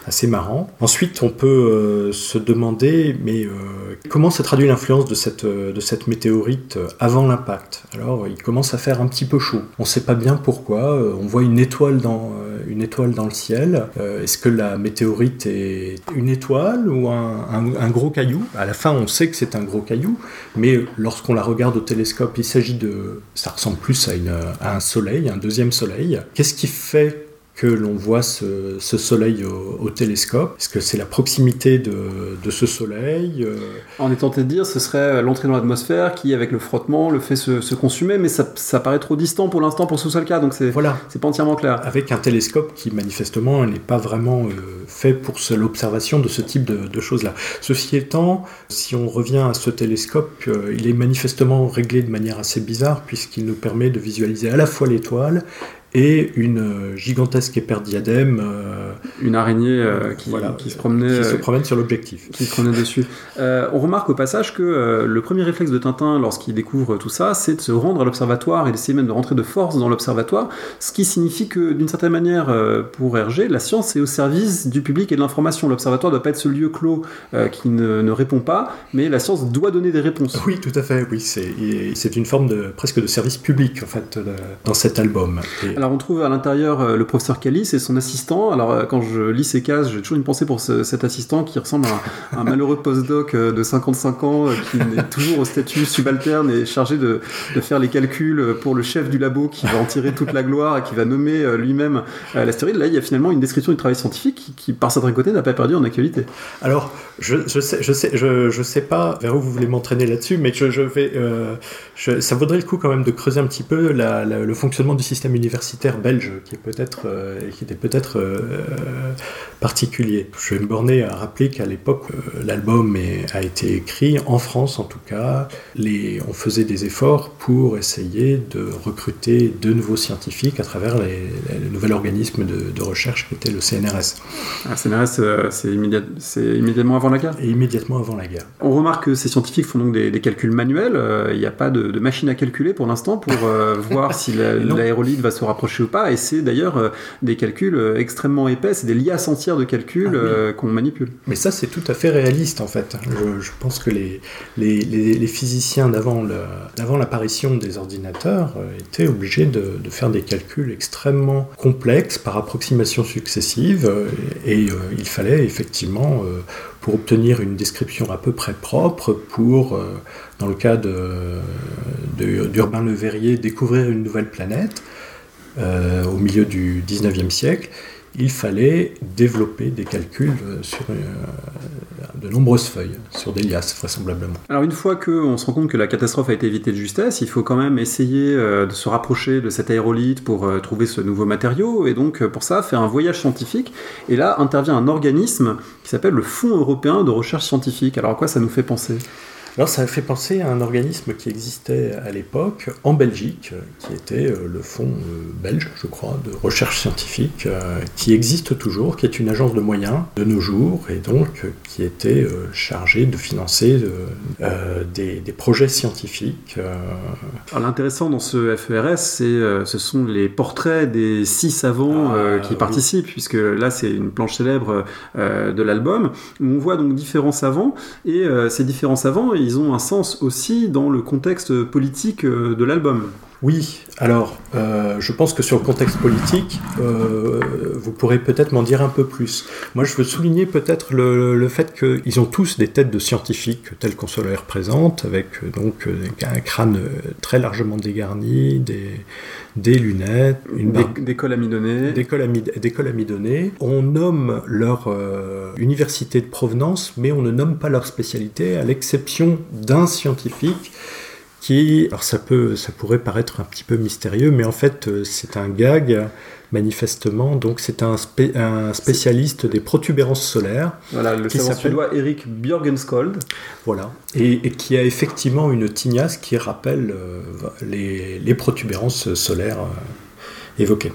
assez marrant. Ensuite, on peut euh, se demander, mais euh, comment se traduit l'influence de cette, de cette météorite avant l'impact ? Alors, il commence à faire un petit peu chaud. On ne sait pas bien pourquoi, on voit Une étoile, dans, une étoile dans le ciel. Euh, est-ce que la météorite est une étoile ou un, un, un gros caillou ? À la fin, on sait que c'est un gros caillou, mais lorsqu'on la regarde au télescope, il s'agit de... Ça ressemble plus à, une, à un soleil, un deuxième soleil. Qu'est-ce qui fait que l'on voit ce, ce soleil au, au télescope? Est-ce que c'est la proximité de, de ce soleil ? On est tenté de dire que ce serait l'entrée dans l'atmosphère qui, avec le frottement, le fait se, se consumer, mais ça, ça paraît trop distant pour l'instant pour ce seul cas, donc c'est, voilà. C'est pas entièrement clair. Avec un télescope qui, manifestement, n'est pas vraiment euh, fait pour seule observation de ce type de, de choses-là. Ceci étant, si on revient à ce télescope, euh, il est manifestement réglé de manière assez bizarre, puisqu'il nous permet de visualiser à la fois l'étoile et une gigantesque éperdiadème. Euh, une araignée euh, qui, voilà, qui se promenait qui se promène sur l'objectif. Qui se promenait dessus. Euh, on remarque au passage que euh, le premier réflexe de Tintin, lorsqu'il découvre tout ça, c'est de se rendre à l'observatoire et d'essayer même de rentrer de force dans l'observatoire, ce qui signifie que, d'une certaine manière, euh, pour Hergé, la science est au service du public et de l'information. L'observatoire ne doit pas être ce lieu clos euh, qui ne, ne répond pas, mais la science doit donner des réponses. Oui, tout à fait. Oui, c'est, c'est une forme de, presque de service public, en fait, dans cet album. Et... Alors, alors on trouve à l'intérieur le professeur Callis et son assistant. Alors quand je lis ces cases, j'ai toujours une pensée pour ce, cet assistant qui ressemble à un, un malheureux postdoc de cinquante-cinq ans qui est toujours au statut subalterne et chargé de, de faire les calculs pour le chef du labo qui va en tirer toute la gloire et qui va nommer lui-même l'astéroïde. Là, il y a finalement une description du travail scientifique qui, qui par certains côtés, n'a pas perdu en actualité. Alors, je je sais, je sais, je, je sais pas vers où vous voulez m'entraîner là-dessus, mais je, je vais... Euh, je, ça vaudrait le coup quand même de creuser un petit peu la, la, le fonctionnement du système universitaire belge qui, est peut-être, euh, qui était peut-être euh, particulier. Je vais me borner à rappeler qu'à l'époque, euh, l'album est, a été écrit, en France en tout cas, les, on faisait des efforts pour essayer de recruter de nouveaux scientifiques à travers les, les, le nouvel organisme de, de recherche qui était le C N R S. Ah, C N R S, euh, c'est, immédiat, c'est immédiatement avant la guerre ? Et immédiatement avant la guerre. On remarque que ces scientifiques font donc des, des calculs manuels, il euh, n'y a pas de, de machine à calculer pour l'instant pour euh, voir si la, l'aérolite va se rapprocher ou pas, et c'est d'ailleurs euh, des calculs euh, extrêmement épais, c'est des liasses entières de calculs ah, oui. euh, qu'on manipule. Mais ça c'est tout à fait réaliste en fait. Je, je pense que les, les, les, les physiciens d'avant, le, d'avant l'apparition des ordinateurs euh, étaient obligés de, de faire des calculs extrêmement complexes par approximation successive, et, et euh, il fallait effectivement... Euh, pour obtenir une description à peu près propre, pour, euh, dans le cas de, de, d'Urbain Le Verrier, découvrir une nouvelle planète euh, au milieu du dix-neuvième siècle, il fallait développer des calculs sur euh, de nombreuses feuilles, sur des liasses, vraisemblablement. Alors une fois qu'on se rend compte que la catastrophe a été évitée de justesse, il faut quand même essayer euh, de se rapprocher de cette aérolite pour euh, trouver ce nouveau matériau, et donc pour ça, faire un voyage scientifique. Et là, intervient un organisme qui s'appelle le Fonds européen de recherche scientifique. Alors à quoi ça nous fait penser ? Alors ça fait penser à un organisme qui existait à l'époque en Belgique, qui était le Fonds belge, je crois, de recherche scientifique, qui existe toujours, qui est une agence de moyens de nos jours, et donc qui était chargée de financer de, euh, des, des projets scientifiques. Alors l'intéressant dans ce F E R S, c'est, ce sont les portraits des six savants euh, qui participent, oui. Puisque là c'est une planche célèbre euh, de l'album, où on voit donc différents savants, et euh, ces différents savants, ils ont un sens aussi dans le contexte politique de l'album. Oui, alors euh, je pense que sur le contexte politique, euh, vous pourrez peut-être m'en dire un peu plus. Moi je veux souligner peut-être le, le fait qu'ils ont tous des têtes de scientifiques telles qu'on se les représente, avec donc un crâne très largement dégarni, des, des lunettes, une barbe, des, des cols amidonnés. Des cols, amid, des cols amidonnés. On nomme leur euh, université de provenance, mais on ne nomme pas leur spécialité, à l'exception d'un scientifique. Qui, alors ça, peut, ça pourrait paraître un petit peu mystérieux, mais en fait c'est un gag, manifestement, donc c'est un, spé, un spécialiste c'est... des protubérances solaires. Voilà, le savant suédois Erik Björgenskjöld. Voilà, et, et qui a effectivement une tignasse qui rappelle euh, les, les protubérances solaires euh, évoquées.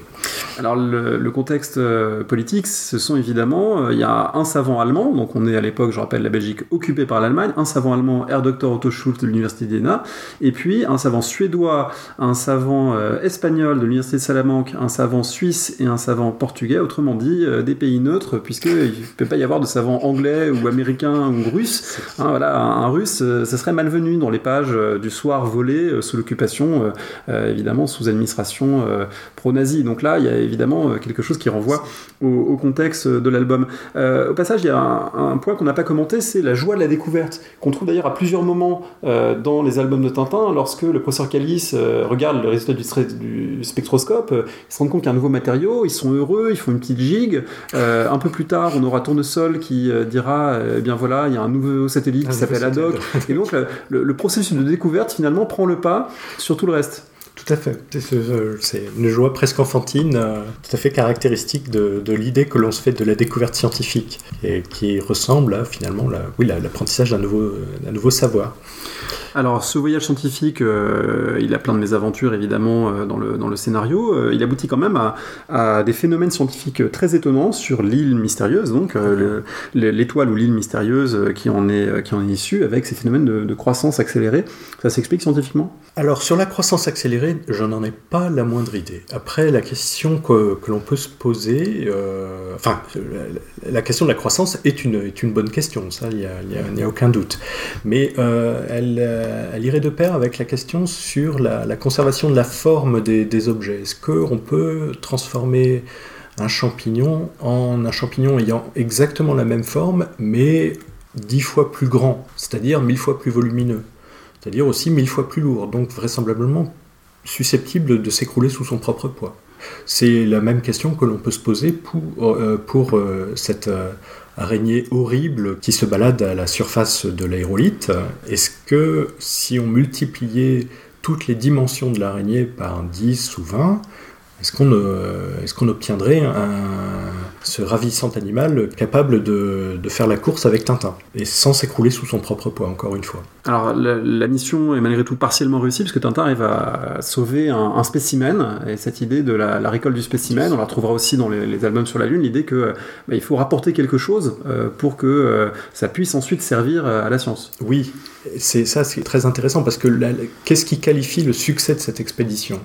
Alors le, le contexte euh, politique, ce sont évidemment, il euh, y a un savant allemand, donc on est à l'époque, je rappelle, la Belgique occupée par l'Allemagne, un savant allemand, Herr Docteur Otto Schulz de l'université d'Iéna, et puis un savant suédois, un savant euh, espagnol de l'université de Salamanque, un savant suisse et un savant portugais, autrement dit euh, des pays neutres, puisqu'il ne peut pas y avoir de savant anglais ou américain ou russe, hein, voilà, un, un russe, ce euh, serait malvenu dans les pages euh, du soir volé, euh, sous l'occupation, euh, euh, évidemment sous administration euh, pro-nazie, donc là il y a évidemment quelque chose qui renvoie au, au contexte de l'album. Euh, au passage, il y a un, un point qu'on n'a pas commenté, c'est la joie de la découverte, qu'on trouve d'ailleurs à plusieurs moments euh, dans les albums de Tintin, lorsque le professeur Callis euh, regarde le résultat du, du spectroscope, euh, ils se rendent compte qu'il y a un nouveau matériau, ils sont heureux, ils font une petite gigue. Euh, un peu plus tard, on aura Tournesol qui euh, dira, euh, eh bien voilà, il y a un nouveau satellite qui s'appelle Haddock. Et donc, le, le, le processus de découverte, finalement, prend le pas sur tout le reste. Tout à fait. C'est une joie presque enfantine, tout à fait caractéristique de, de l'idée que l'on se fait de la découverte scientifique, et qui ressemble à finalement la, oui, la, l'apprentissage d'un nouveau, d'un nouveau savoir. Alors, ce voyage scientifique, euh, il a plein de mésaventures, évidemment, euh, dans, le, dans le scénario. Euh, il aboutit quand même à, à des phénomènes scientifiques très étonnants sur l'île mystérieuse, donc euh, le, l'étoile ou l'île mystérieuse euh, qui, en est, euh, qui en est issue, avec ces phénomènes de, de croissance accélérée. Ça s'explique scientifiquement ? Alors, sur la croissance accélérée, je n'en ai pas la moindre idée. Après, la question que, que l'on peut se poser... Euh, enfin, la, la question de la croissance est une, est une bonne question, ça, il n'y a, a, a aucun doute. Mais euh, elle... euh, elle irait de pair avec la question sur la, la conservation de la forme des, des objets. Est-ce qu'on peut transformer un champignon en un champignon ayant exactement la même forme, mais dix fois plus grand, c'est-à-dire mille fois plus volumineux, c'est-à-dire aussi mille fois plus lourd, donc vraisemblablement susceptible de s'écrouler sous son propre poids. C'est la même question que l'on peut se poser pour, euh, pour euh, cette euh, araignée horrible qui se balade à la surface de l'aérolithe. Est-ce que si on multipliait toutes les dimensions de l'araignée par dix ou vingt, Est-ce qu'on, euh, est-ce qu'on obtiendrait un, ce ravissant animal capable de, de faire la course avec Tintin, et sans s'écrouler sous son propre poids, encore une fois? Alors, la, la mission est malgré tout partiellement réussie, parce que Tintin arrive à sauver un, un spécimen, et cette idée de la, la récolte du spécimen, on la retrouvera aussi dans les, les albums sur la Lune, l'idée qu'il bah, faut rapporter quelque chose euh, pour que euh, ça puisse ensuite servir à la science. Oui, c'est, ça c'est très intéressant, parce que la, la, qu'est-ce qui qualifie le succès de cette expédition ?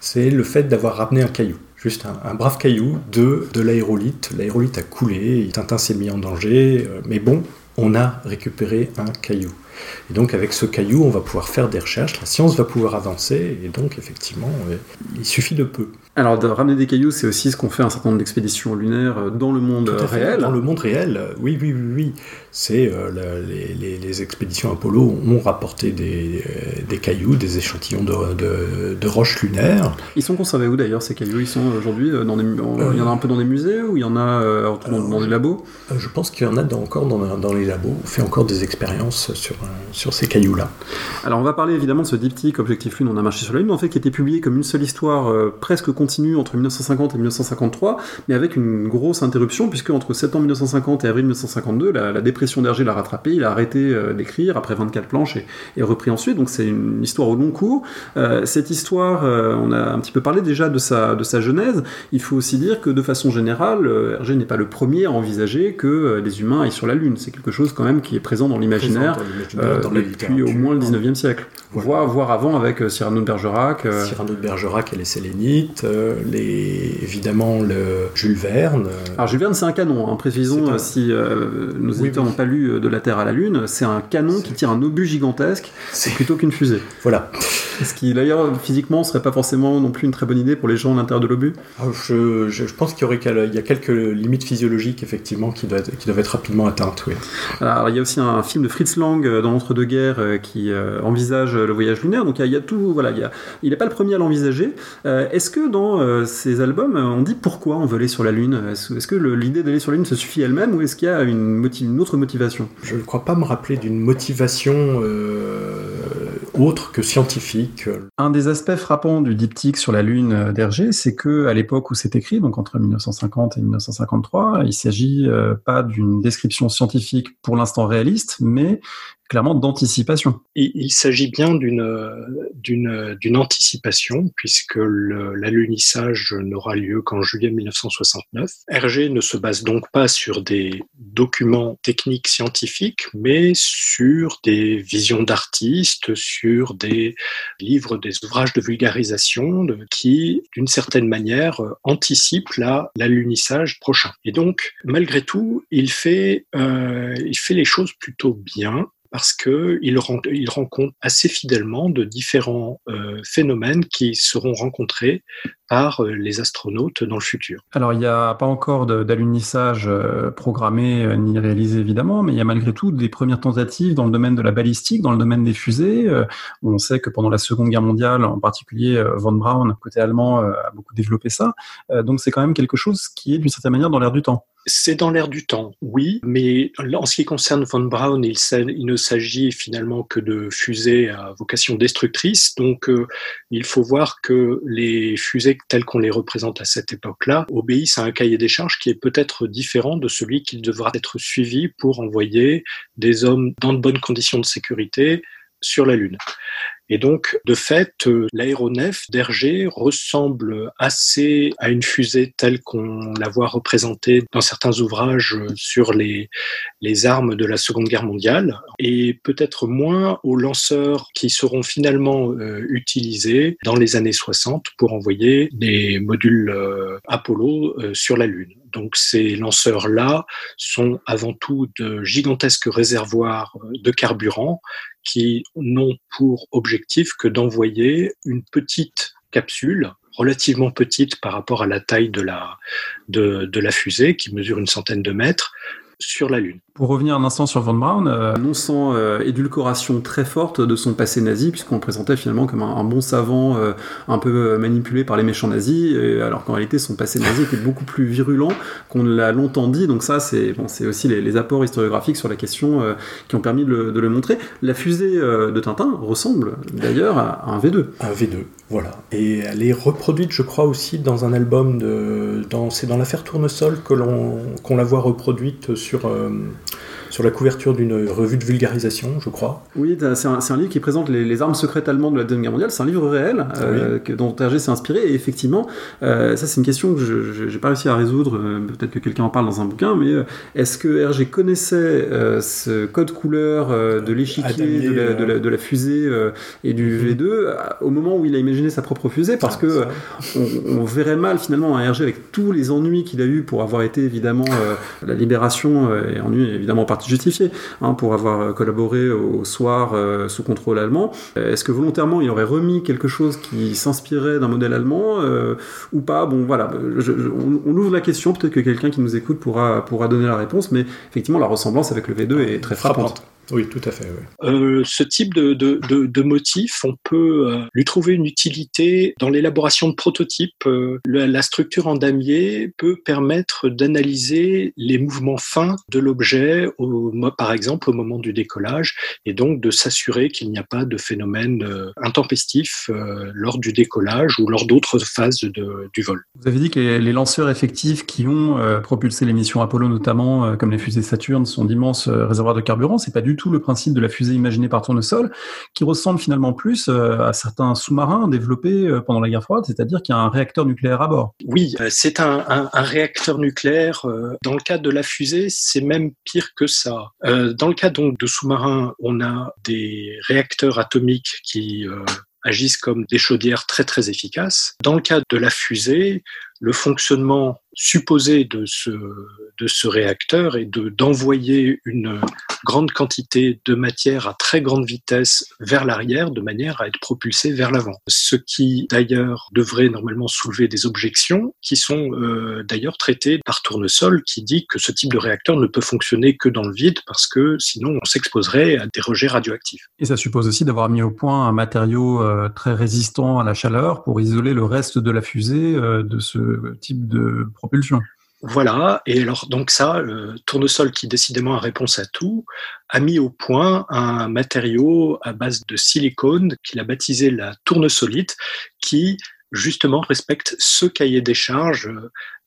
C'est le fait d'avoir ramené un caillou, juste un, un brave caillou de, de l'aérolithe. L'aérolithe a coulé, Tintin s'est mis en danger, mais bon, on a récupéré un caillou. Et donc avec ce caillou, on va pouvoir faire des recherches, la science va pouvoir avancer, et donc effectivement, il suffit de peu. Alors, de ramener des cailloux, c'est aussi ce qu'on fait à un certain nombre d'expéditions lunaires dans le monde réel. Dans le monde réel, oui, oui, oui, oui. C'est, euh, la, les, les, les expéditions Apollo ont rapporté des, des cailloux, des échantillons de, de, de roches lunaires. Ils sont conservés où d'ailleurs, ces cailloux? Ils sont aujourd'hui dans des, en, euh, il y en a un peu dans des musées, ou il y en a euh, dans, alors, dans des labos? Je pense qu'il y en a dans, encore dans, dans les labos. On fait encore des expériences sur, euh, sur ces cailloux-là. Alors, on va parler évidemment de ce diptyque Objectif Lune, on a marché sur la Lune, en fait, qui était publié comme une seule histoire euh, presque continue entre mille neuf cent cinquante et mille neuf cent cinquante-trois, mais avec une grosse interruption, puisque entre septembre mille neuf cent cinquante et avril mille neuf cent cinquante-deux, la, la dépression d'Hergé l'a rattrapé, il a arrêté euh, d'écrire après vingt-quatre planches et, et repris ensuite, donc c'est une histoire au long cours. Euh, cette histoire, euh, on a un petit peu parlé déjà de sa, de sa genèse. Il faut aussi dire que de façon générale, euh, Hergé n'est pas le premier à envisager que euh, les humains aillent sur la Lune. C'est quelque chose quand même qui est présent dans l'imaginaire, présent dans l'imaginaire euh, dans depuis au moins le dix-neuvième siècle. Voilà. Voire, voire avant avec euh, Cyrano de Bergerac. Euh... Cyrano de Bergerac et les Sélénites, euh... Les, évidemment le Jules Verne. Alors Jules Verne, c'est un canon, hein. Précisons un... si euh, nos oui, éditeurs n'ont oui. pas lu De la Terre à la Lune, c'est un canon c'est... qui tire un obus gigantesque, c'est... plutôt qu'une fusée. Voilà. Ce qui d'ailleurs physiquement serait pas forcément non plus une très bonne idée pour les gens à l'intérieur de l'obus. Alors, je, je, je pense qu'il y aurait il y a quelques limites physiologiques effectivement qui doivent, qui doivent être rapidement atteintes. Oui. Alors il y a aussi un film de Fritz Lang dans l'entre-deux-guerres qui euh, envisage le voyage lunaire. Donc il y a, il y a tout, voilà, il, y a, il est pas le premier à l'envisager. Euh, est-ce que dans ces albums, on dit pourquoi on veut aller sur la Lune? Est-ce que le, l'idée d'aller sur la Lune se suffit elle-même, ou est-ce qu'il y a une, motive, une autre motivation? Je ne crois pas me rappeler d'une motivation euh, autre que scientifique. Un des aspects frappants du diptyque sur la Lune d'Hergé, c'est qu'à l'époque où c'est écrit, donc entre mille neuf cent cinquante et mille neuf cent cinquante-trois, il ne s'agit euh, pas d'une description scientifique pour l'instant réaliste, mais clairement d'anticipation. Il, il s'agit bien d'une, d'une, d'une anticipation, puisque le, l'alunissage n'aura lieu qu'en juillet mille neuf cent soixante-neuf. Hergé ne se base donc pas sur des documents techniques scientifiques, mais sur des visions d'artistes, sur des livres, des ouvrages de vulgarisation de, qui, d'une certaine manière, anticipent la, l'alunissage prochain. Et donc, malgré tout, il fait, euh, il fait les choses plutôt bien, parce que il rend, il rend compte assez fidèlement de différents euh, phénomènes qui seront rencontrés par euh, les astronautes dans le futur. Alors, il n'y a pas encore de, d'alunissage euh, programmé euh, ni réalisé, évidemment, mais il y a malgré tout des premières tentatives dans le domaine de la balistique, dans le domaine des fusées. Euh, on sait que pendant la Seconde Guerre mondiale, en particulier, euh, Von Braun, côté allemand, euh, a beaucoup développé ça. Euh, donc, c'est quand même quelque chose qui est, d'une certaine manière, dans l'air du temps. C'est dans l'air du temps, oui, mais en ce qui concerne Von Braun, il, il ne s'agit finalement que de fusées à vocation destructrice, donc euh, il faut voir que les fusées telles qu'on les représente à cette époque-là obéissent à un cahier des charges qui est peut-être différent de celui qu'il devra être suivi pour envoyer des hommes dans de bonnes conditions de sécurité sur la Lune. Et donc, de fait, l'aéronef d'Hergé ressemble assez à une fusée telle qu'on la voit représentée dans certains ouvrages sur les, les armes de la Seconde Guerre mondiale, et peut-être moins aux lanceurs qui seront finalement euh, utilisés dans les années soixante pour envoyer des modules euh, Apollo euh, sur la Lune. Donc ces lanceurs-là sont avant tout de gigantesques réservoirs de carburant qui n'ont pour objectif que d'envoyer une petite capsule, relativement petite par rapport à la taille de la, de, de la fusée, qui mesure une centaine de mètres, sur la Lune. Pour revenir un instant sur Von Braun, euh, non sans euh, édulcoration très forte de son passé nazi, puisqu'on le présentait finalement comme un, un bon savant euh, un peu manipulé par les méchants nazis, et, alors qu'en réalité son passé nazi était beaucoup plus virulent qu'on l'a longtemps dit. Donc ça, c'est, bon, c'est aussi les, les apports historiographiques sur la question euh, qui ont permis de le, de le montrer. La fusée euh, de Tintin ressemble d'ailleurs à un V deux. Un V deux, voilà. Et elle est reproduite, je crois, aussi dans un album de, dans, c'est dans l'affaire Tournesol que l'on, qu'on la voit reproduite sur Sur, euh, sur la couverture d'une revue de vulgarisation, je crois. Oui, c'est un, c'est un livre qui présente les, les armes secrètes allemandes de la Deuxième Guerre mondiale. C'est un livre réel euh, oui. que, dont Hergé s'est inspiré. Et effectivement, euh, ça c'est une question que je n'ai pas réussi à résoudre. Euh, peut-être que quelqu'un en parle dans un bouquin, mais euh, est-ce que Hergé connaissait euh, ce code couleur euh, de l'échiquier, de la, de, la, de la fusée euh, et du V deux euh, au moment où il a imaginé sa propre fusée? Parce ah, que on, on verrait mal finalement un Hergé avec tous les ennuis qu'il a eu pour avoir été évidemment euh, la libération. Et ennui évidemment en partie justifié hein, pour avoir collaboré au soir euh, sous contrôle allemand. Est-ce que volontairement il aurait remis quelque chose qui s'inspirait d'un modèle allemand euh, ou pas? Bon voilà, je, je, on, on ouvre la question, peut-être que quelqu'un qui nous écoute pourra, pourra donner la réponse, mais effectivement la ressemblance avec le V deux est très frappante. frappante. Oui, tout à fait. Oui. Euh, ce type de, de, de, de motif, on peut euh, lui trouver une utilité dans l'élaboration de prototypes. Euh, la, la structure en damier peut permettre d'analyser les mouvements fins de l'objet, au, par exemple au moment du décollage, et donc de s'assurer qu'il n'y a pas de phénomène euh, intempestif euh, lors du décollage ou lors d'autres phases de, du vol. Vous avez dit que les, les lanceurs effectifs qui ont euh, propulsé les missions Apollo, notamment euh, comme les fusées Saturne, sont d'immenses euh, réservoirs de carburant. C'est pas du tout le principe de la fusée imaginée par Tournesol, qui ressemble finalement plus à certains sous-marins développés pendant la guerre froide, c'est-à-dire qu'il y a un réacteur nucléaire à bord. Oui, c'est un, un, un réacteur nucléaire. Dans le cas de la fusée, c'est même pire que ça. Dans le cas donc de sous-marins, on a des réacteurs atomiques qui euh, agissent comme des chaudières très très efficaces. Dans le cas de la fusée, le fonctionnement supposé de ce, de ce réacteur est de, d'envoyer une grande quantité de matière à très grande vitesse vers l'arrière, de manière à être propulsé vers l'avant. Ce qui, d'ailleurs, devrait normalement soulever des objections, qui sont euh, d'ailleurs traitées par Tournesol, qui dit que ce type de réacteur ne peut fonctionner que dans le vide, parce que sinon on s'exposerait à des rejets radioactifs. Et ça suppose aussi d'avoir mis au point un matériau euh, très résistant à la chaleur pour isoler le reste de la fusée euh, de ce type de propulsion. Voilà, et alors donc ça, euh, Tournesol, qui décidément a réponse à tout, a mis au point un matériau à base de silicone qu'il a baptisé la tournesolite, qui justement respecte ce cahier des charges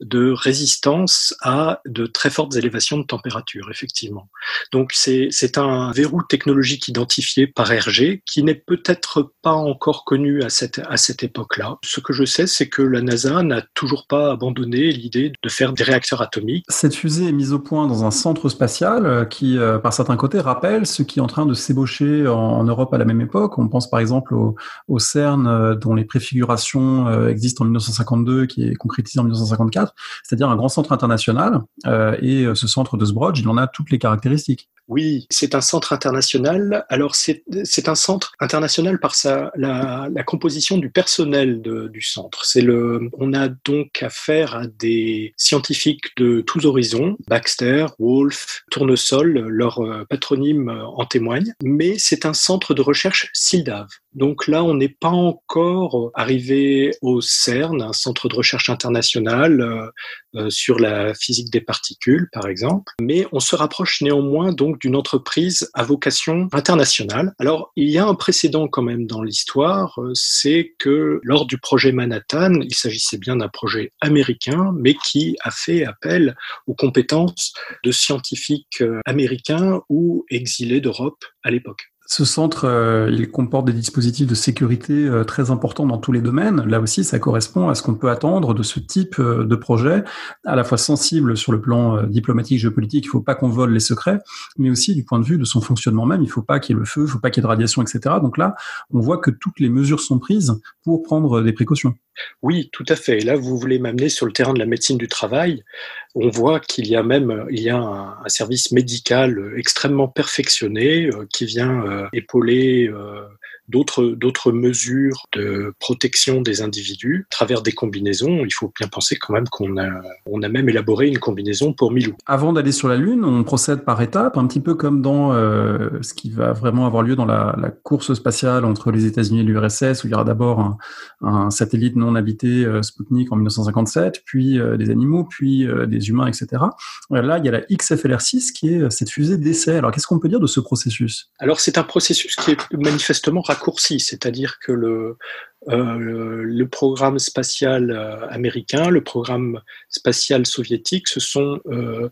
de résistance à de très fortes élévations de température, effectivement. Donc c'est, c'est un verrou technologique identifié par Hergé qui n'est peut-être pas encore connu à cette, à cette époque-là. Ce que je sais, c'est que la NASA n'a toujours pas abandonné l'idée de faire des réacteurs atomiques. Cette fusée est mise au point dans un centre spatial qui, par certains côtés, rappelle ce qui est en train de s'ébaucher en Europe à la même époque. On pense par exemple au, au CERN, dont les préfigurations existe en dix-neuf cent cinquante-deux, qui est concrétisé en dix-neuf cent cinquante-quatre, c'est-à-dire un grand centre international, euh, et ce centre de Sbrodge, il en a toutes les caractéristiques. Oui, c'est un centre international. Alors, c'est, c'est un centre international par sa, la, la composition du personnel de, du centre. C'est le, on a donc affaire à des scientifiques de tous horizons, Baxter, Wolf, Tournesol, leur patronyme en témoigne, mais c'est un centre de recherche C I L D A V. Donc là, on n'est pas encore arrivé au CERN, un centre de recherche international euh, sur la physique des particules, par exemple, mais on se rapproche néanmoins donc d'une entreprise à vocation internationale. Alors, il y a un précédent quand même dans l'histoire, c'est que lors du projet Manhattan, il s'agissait bien d'un projet américain, mais qui a fait appel aux compétences de scientifiques américains ou exilés d'Europe à l'époque. Ce centre, euh, il comporte des dispositifs de sécurité euh, très importants dans tous les domaines. Là aussi, ça correspond à ce qu'on peut attendre de ce type euh, de projet, à la fois sensible sur le plan euh, diplomatique, géopolitique. Il ne faut pas qu'on vole les secrets, mais aussi du point de vue de son fonctionnement même. Il ne faut pas qu'il y ait le feu, il ne faut pas qu'il y ait de radiation, et cetera. Donc là, on voit que toutes les mesures sont prises pour prendre euh, des précautions. Oui, tout à fait. Et là, vous voulez m'amener sur le terrain de la médecine du travail. On voit qu'il y a même il y a un, un service médical extrêmement perfectionné euh, qui vient... Euh, euh, épauler euh, d'autres d'autres mesures de protection des individus à travers des combinaisons. Il faut bien penser quand même qu'on a, on a même élaboré une combinaison pour Milou. Avant d'aller sur la Lune, on procède par étapes, un petit peu comme dans euh, ce qui va vraiment avoir lieu dans la, la course spatiale entre les États-Unis et l'U R S S, où il y aura d'abord un, un satellite non habité euh, Sputnik en mille neuf cent cinquante-sept, puis euh, des animaux, puis euh, des humains, et cetera. Là, il y a la X F L R six qui est cette fusée d'essai. Alors, qu'est-ce qu'on peut dire de ce processus ? Alors, c'est un processus qui est manifestement raccourci, c'est-à-dire que le, euh, le programme spatial américain, le programme spatial soviétique se sont euh,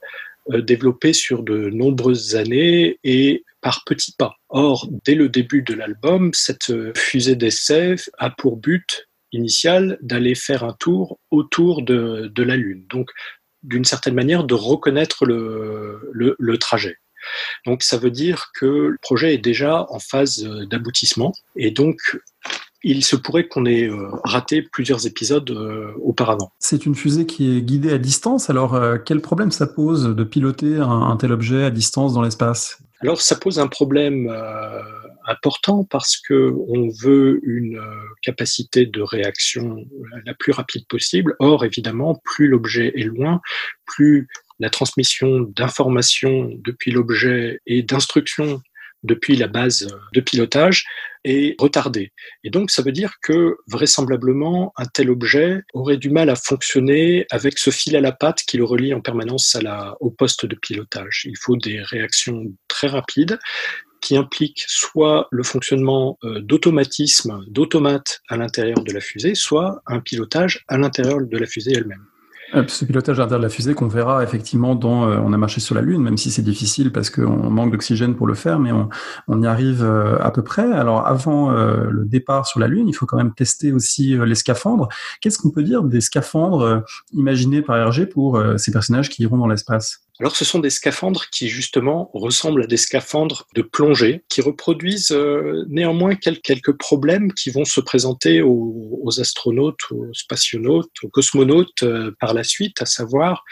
développés sur de nombreuses années et par petits pas. Or, dès le début de l'album, cette fusée d'essai a pour but initial d'aller faire un tour autour de, de la Lune. Donc, d'une certaine manière, de reconnaître le, le, le trajet. Donc, ça veut dire que le projet est déjà en phase d'aboutissement. Et donc, il se pourrait qu'on ait raté plusieurs épisodes auparavant. C'est une fusée qui est guidée à distance. Alors, quel problème ça pose de piloter un, un tel objet à distance dans l'espace ? Alors, ça pose un problème euh, important parce que on veut une capacité de réaction la plus rapide possible. Or, évidemment, plus l'objet est loin, plus la transmission d'informations depuis l'objet et d'instructions depuis la base de pilotage est retardée. Et donc, ça veut dire que, vraisemblablement, un tel objet aurait du mal à fonctionner avec ce fil à la patte qui le relie en permanence à la, au poste de pilotage. Il faut des réactions très rapides qui impliquent soit le fonctionnement d'automatismes, d'automates à l'intérieur de la fusée, soit un pilotage à l'intérieur de la fusée elle-même. Ce pilotage à l'intérieur de la fusée qu'on verra effectivement dans euh, on a marché sur la Lune, même si c'est difficile parce qu'on manque d'oxygène pour le faire, mais on, on y arrive euh, à peu près. Alors avant euh, le départ sur la Lune, il faut quand même tester aussi euh, les scaphandres. Qu'est-ce qu'on peut dire des scaphandres euh, imaginés par Hergé pour euh, ces personnages qui iront dans l'espace ? Alors ce sont des scaphandres qui justement ressemblent à des scaphandres de plongée, qui reproduisent euh, néanmoins quel- quelques problèmes qui vont se présenter aux, aux astronautes, aux spationautes, aux cosmonautes euh, par la suite, à savoir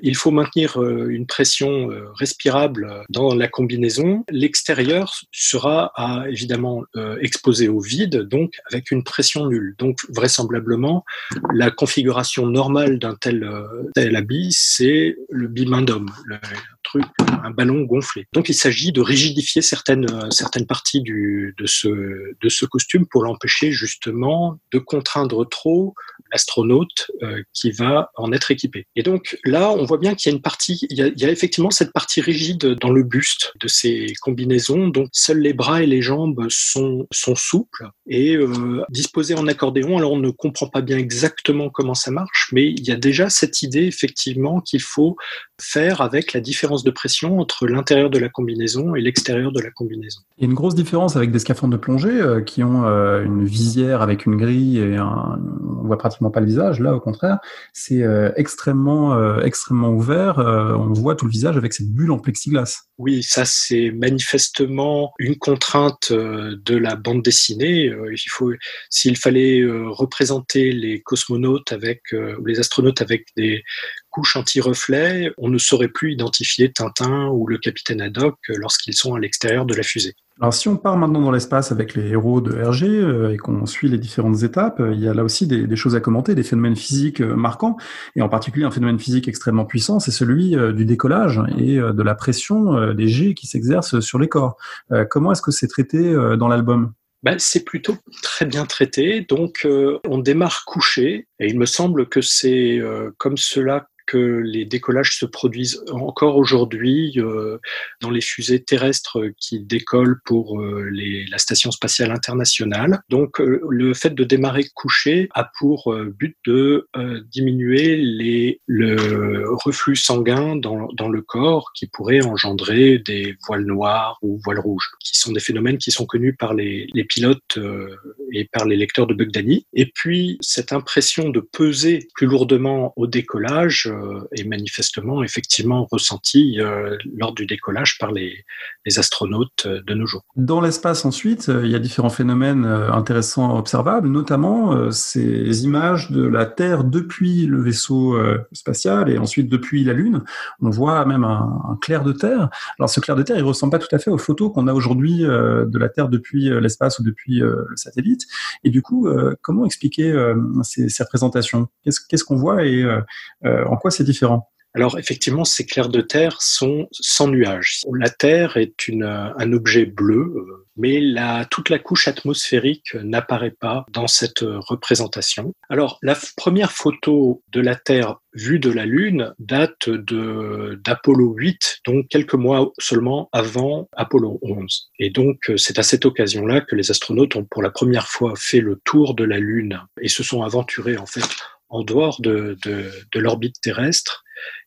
il faut maintenir euh, une pression euh, respirable dans la combinaison. L'extérieur sera à, évidemment euh, exposé au vide, donc avec une pression nulle. Donc vraisemblablement, la configuration normale d'un tel, euh, tel habit, c'est le bimin d'homme. Le truc, un ballon gonflé. Donc, il s'agit de rigidifier certaines, euh, certaines parties du, de, ce, de ce costume pour l'empêcher justement de contraindre trop l'astronaute euh, qui va en être équipé. Et donc, là, on voit bien qu'il y a une partie, il y a, il y a effectivement cette partie rigide dans le buste de ces combinaisons. Donc, seuls les bras et les jambes sont, sont souples et euh, disposés en accordéon. Alors, on ne comprend pas bien exactement comment ça marche, mais il y a déjà cette idée effectivement qu'il faut faire avec la différence de pression entre l'intérieur de la combinaison et l'extérieur de la combinaison. Il y a une grosse différence avec des scaphandres de plongée euh, qui ont euh, une visière avec une grille et un... on voit pratiquement pas le visage. Là, au contraire, c'est euh, extrêmement, euh, extrêmement ouvert. Euh, on voit tout le visage avec cette bulle en plexiglas. Oui, ça c'est manifestement une contrainte euh, de la bande dessinée. Euh, il faut, s'il fallait euh, représenter les cosmonautes avec euh, ou les astronautes avec des couches anti-reflets, on ne saurait plus identifier Tintin ou le capitaine Haddock lorsqu'ils sont à l'extérieur de la fusée. Alors, si on part maintenant dans l'espace avec les héros de Hergé euh, et qu'on suit les différentes étapes, euh, il y a là aussi des, des choses à commenter, des phénomènes physiques euh, marquants, et en particulier un phénomène physique extrêmement puissant, c'est celui euh, du décollage et euh, de la pression euh, des jets qui s'exercent sur les corps. Euh, comment est-ce que c'est traité euh, dans l'album ? Ben, c'est plutôt très bien traité, donc euh, on démarre couché, et il me semble que c'est euh, comme cela que les décollages se produisent encore aujourd'hui euh, dans les fusées terrestres qui décollent pour euh, les, la Station Spatiale Internationale. Donc, euh, le fait de démarrer couché a pour euh, but de euh, diminuer les, le reflux sanguin dans, dans le corps qui pourrait engendrer des voiles noires ou voiles rouges, qui sont des phénomènes qui sont connus par les, les pilotes euh, et par les lecteurs de Bugdani. Et puis, cette impression de peser plus lourdement au décollage euh, est manifestement, effectivement, ressentie euh, lors du décollage par les, les astronautes euh, de nos jours. Dans l'espace, ensuite, euh, il y a différents phénomènes euh, intéressants observables, notamment euh, ces images de la Terre depuis le vaisseau euh, spatial et ensuite depuis la Lune. On voit même un, un clair de Terre. Alors, ce clair de Terre, il ne ressemble pas tout à fait aux photos qu'on a aujourd'hui euh, de la Terre depuis euh, l'espace ou depuis euh, le satellite. Et du coup, euh, comment expliquer euh, ces, ces représentations ? Qu'est-ce, qu'est-ce qu'on voit et euh, euh, en quoi c'est différent ? Alors effectivement, ces clairs de Terre sont sans nuages. La Terre est une, un objet bleu, mais la, toute la couche atmosphérique n'apparaît pas dans cette représentation. Alors la f- première photo de la Terre vue de la Lune date de, d'Apollo huit, donc quelques mois seulement avant Apollo onze. Et donc c'est à cette occasion-là que les astronautes ont pour la première fois fait le tour de la Lune et se sont aventurés en fait en dehors de, de, de l'orbite terrestre,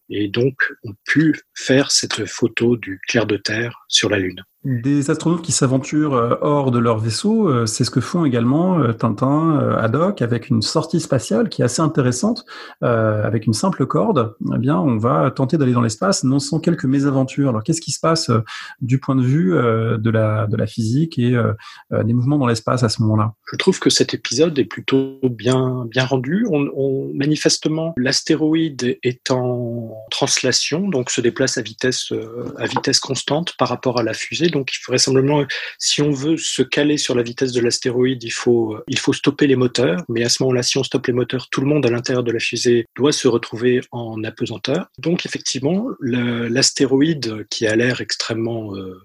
et donc ont pu faire cette photo du clair de Terre sur la Lune. Des astronautes qui s'aventurent hors de leur vaisseau, c'est ce que font également Tintin, Haddock, avec une sortie spatiale qui est assez intéressante. Euh, avec une simple corde, eh bien, on va tenter d'aller dans l'espace, non sans quelques mésaventures. Alors, qu'est-ce qui se passe du point de vue de la, de la physique et euh, des mouvements dans l'espace à ce moment-là ? Je trouve que cet épisode est plutôt bien, bien rendu. On, on, manifestement, l'astéroïde est en translation, donc se déplace à vitesse, à vitesse constante par rapport à la fusée. Donc, il faudrait simplement, si on veut se caler sur la vitesse de l'astéroïde, il faut, il faut stopper les moteurs. Mais à ce moment-là, si on stoppe les moteurs, tout le monde à l'intérieur de la fusée doit se retrouver en apesanteur. Donc, effectivement, le, l'astéroïde qui a l'air extrêmement euh,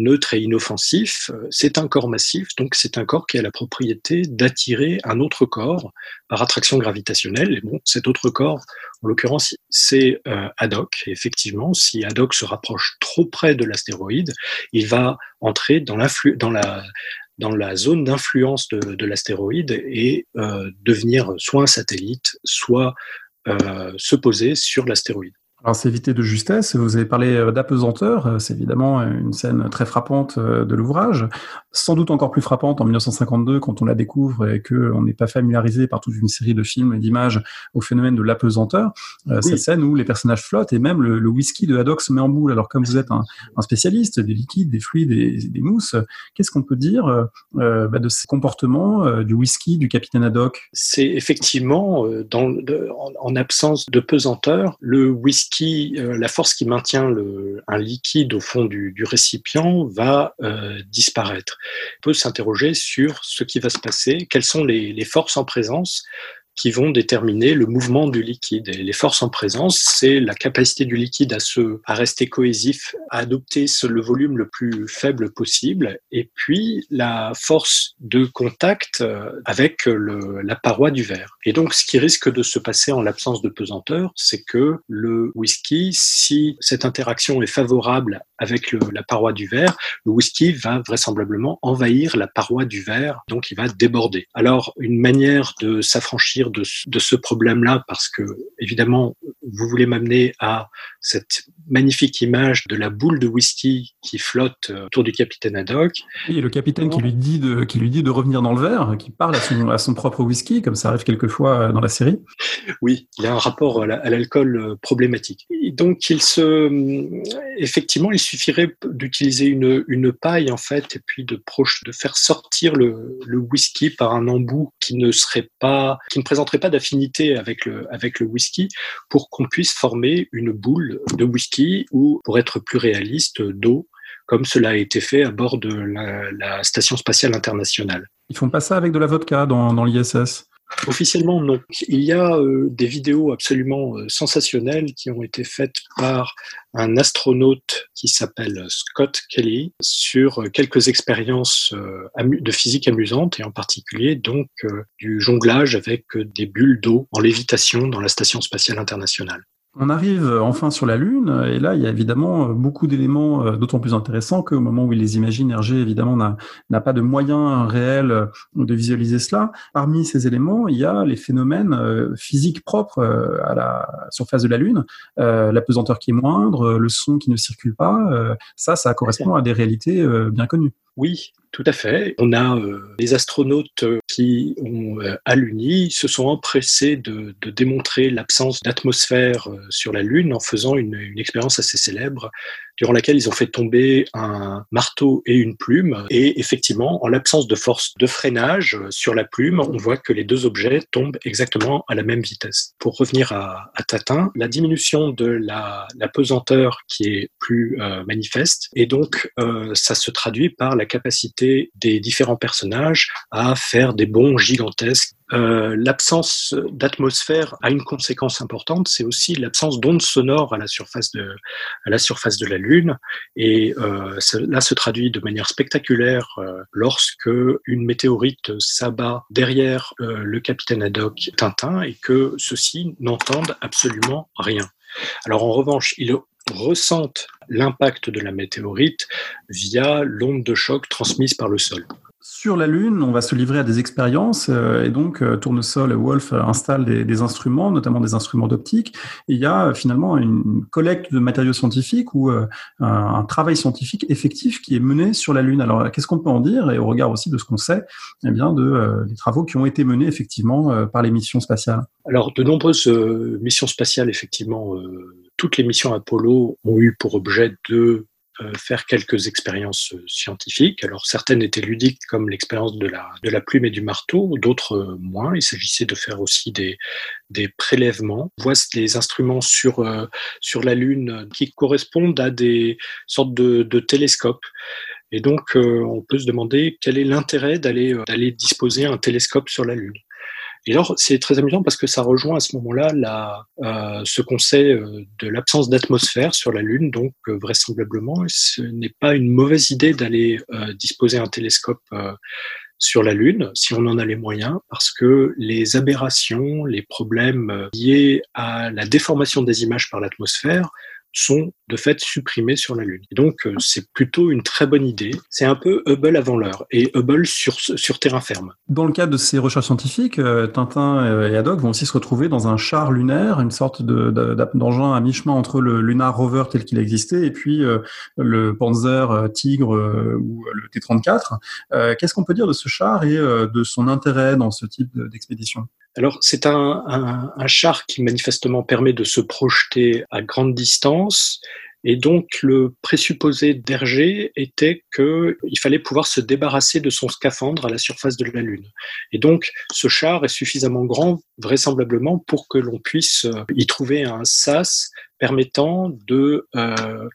neutre et inoffensif, c'est un corps massif. Donc, c'est un corps qui a la propriété d'attirer un autre corps par attraction gravitationnelle. Et bon, cet autre corps, en l'occurrence, c'est euh, Haddock. Et effectivement, si Haddock se rapproche trop près de l'astéroïde, il va entrer dans, l'influ- dans, la, dans la zone d'influence de, de l'astéroïde et euh, devenir soit un satellite, soit euh, se poser sur l'astéroïde. Alors, c'est évité de justesse. Vous avez parlé d'apesanteur. C'est évidemment une scène très frappante de l'ouvrage. Sans doute encore plus frappante en mille neuf cent cinquante-deux quand on la découvre et qu'on n'est pas familiarisé par toute une série de films et d'images au phénomène de l'apesanteur. Oui. Cette scène où les personnages flottent et même le, le whisky de Haddock se met en boule. Alors, comme vous êtes un, un spécialiste des liquides, des fluides et des, des mousses, qu'est-ce qu'on peut dire euh, bah, de ces comportements euh, du whisky du capitaine Haddock ? C'est effectivement, euh, dans, de, en, en absence de pesanteur, le whisky Qui, euh, la force qui maintient le, un liquide au fond du, du récipient va euh, disparaître. On peut s'interroger sur ce qui va se passer, quelles sont les, les forces en présence qui vont déterminer le mouvement du liquide. Et les forces en présence, c'est la capacité du liquide à, se, à rester cohésif, à adopter ce, le volume le plus faible possible, et puis la force de contact avec le, la paroi du verre. Et donc, ce qui risque de se passer en l'absence de pesanteur, c'est que le whisky, si cette interaction est favorable avec le, la paroi du verre, le whisky va vraisemblablement envahir la paroi du verre, donc il va déborder. Alors, une manière de s'affranchir De, de ce problème-là, parce que évidemment, vous voulez m'amener à cette magnifique image de la boule de whisky qui flotte autour du capitaine Haddock. Et le capitaine qui lui dit de, qui lui dit de revenir dans le verre, qui parle à son, à son propre whisky, comme ça arrive quelquefois dans la série. Oui, il y a un rapport à, la, à l'alcool problématique. Et donc, il se, effectivement, il suffirait d'utiliser une, une paille, en fait, et puis de, proche, de faire sortir le, le whisky par un embout qui ne serait pas, qui ne présenterait pas d'affinité avec le, avec le whisky pour qu'on puisse former une boule de whisky ou, pour être plus réaliste, d'eau, comme cela a été fait à bord de la, la Station Spatiale Internationale. Ils font pas ça avec de la vodka dans, dans l'I S S ? Officiellement, non. Il y a euh, des vidéos absolument euh, sensationnelles qui ont été faites par un astronaute qui s'appelle Scott Kelly sur euh, quelques expériences euh, amu- de physique amusantes et en particulier donc euh, du jonglage avec euh, des bulles d'eau en lévitation dans la Station Spatiale Internationale. On arrive enfin sur la Lune, et là, il y a évidemment beaucoup d'éléments d'autant plus intéressants qu'au moment où il les imagine, Hergé, évidemment, n'a, n'a pas de moyens réels de visualiser cela. Parmi ces éléments, il y a les phénomènes physiques propres à la surface de la Lune, euh, la pesanteur qui est moindre, le son qui ne circule pas. Euh, ça, ça correspond à des réalités euh, bien connues. Oui, tout à fait. On a euh, les astronautes qui ont, euh, à l'U N I, se sont empressés de, de démontrer l'absence d'atmosphère euh, sur la Lune en faisant une, une expérience assez célèbre, durant laquelle ils ont fait tomber un marteau et une plume. Et effectivement, en l'absence de force de freinage sur la plume, on voit que les deux objets tombent exactement à la même vitesse. Pour revenir à, à Tintin, la diminution de la, la pesanteur qui est plus euh, manifeste, et donc euh, ça se traduit par la capacité des différents personnages à faire des bonds gigantesques. Euh, l'absence d'atmosphère a une conséquence importante, c'est aussi l'absence d'ondes sonores à la surface de, à la surface de la Lune, et euh, cela se traduit de manière spectaculaire euh, lorsque une météorite s'abat derrière euh, le capitaine Haddock Tintin et que ceux-ci n'entendent absolument rien. Alors en revanche, ils ressentent l'impact de la météorite via l'onde de choc transmise par le sol. Sur la Lune, on va se livrer à des expériences euh, et donc euh, Tournesol et Wolf installent des, des instruments, notamment des instruments d'optique. Et il y a euh, finalement une collecte de matériaux scientifiques ou euh, un travail scientifique effectif qui est mené sur la Lune. Alors, qu'est-ce qu'on peut en dire? Et au regard aussi de ce qu'on sait, eh bien, de euh, des travaux qui ont été menés effectivement euh, par les missions spatiales. Alors, de nombreuses euh, missions spatiales, effectivement, euh, toutes les missions Apollo ont eu pour objet de faire quelques expériences scientifiques. Alors, certaines étaient ludiques, comme l'expérience de la, de la plume et du marteau, d'autres moins. Il s'agissait de faire aussi des, des prélèvements. On voit des instruments sur, euh, sur la Lune qui correspondent à des sortes de, de télescopes. Et donc, euh, on peut se demander quel est l'intérêt d'aller, euh, d'aller disposer un télescope sur la Lune. Et alors, c'est très amusant parce que ça rejoint à ce moment-là la, euh, ce qu'on sait de l'absence d'atmosphère sur la Lune, donc euh, vraisemblablement, ce n'est pas une mauvaise idée d'aller euh, disposer un télescope euh, sur la Lune, si on en a les moyens, parce que les aberrations, les problèmes liés à la déformation des images par l'atmosphère sont de fait supprimés sur la Lune. Et donc, euh, c'est plutôt une très bonne idée. C'est un peu Hubble avant l'heure, et Hubble sur, sur terrain ferme. Dans le cadre de ces recherches scientifiques, euh, Tintin et Haddock vont aussi se retrouver dans un char lunaire, une sorte de, de, d'engin à mi-chemin entre le Lunar Rover tel qu'il existait, et puis euh, le Panzer euh, Tigre euh, ou le T trente-quatre. Euh, qu'est-ce qu'on peut dire de ce char et euh, de son intérêt dans ce type d'expédition ? Alors, c'est un, un, un char qui manifestement permet de se projeter à grande distance. Et donc, le présupposé d'Hergé était qu'il fallait pouvoir se débarrasser de son scaphandre à la surface de la Lune. Et donc, ce char est suffisamment grand, vraisemblablement, pour que l'on puisse y trouver un sas permettant de euh,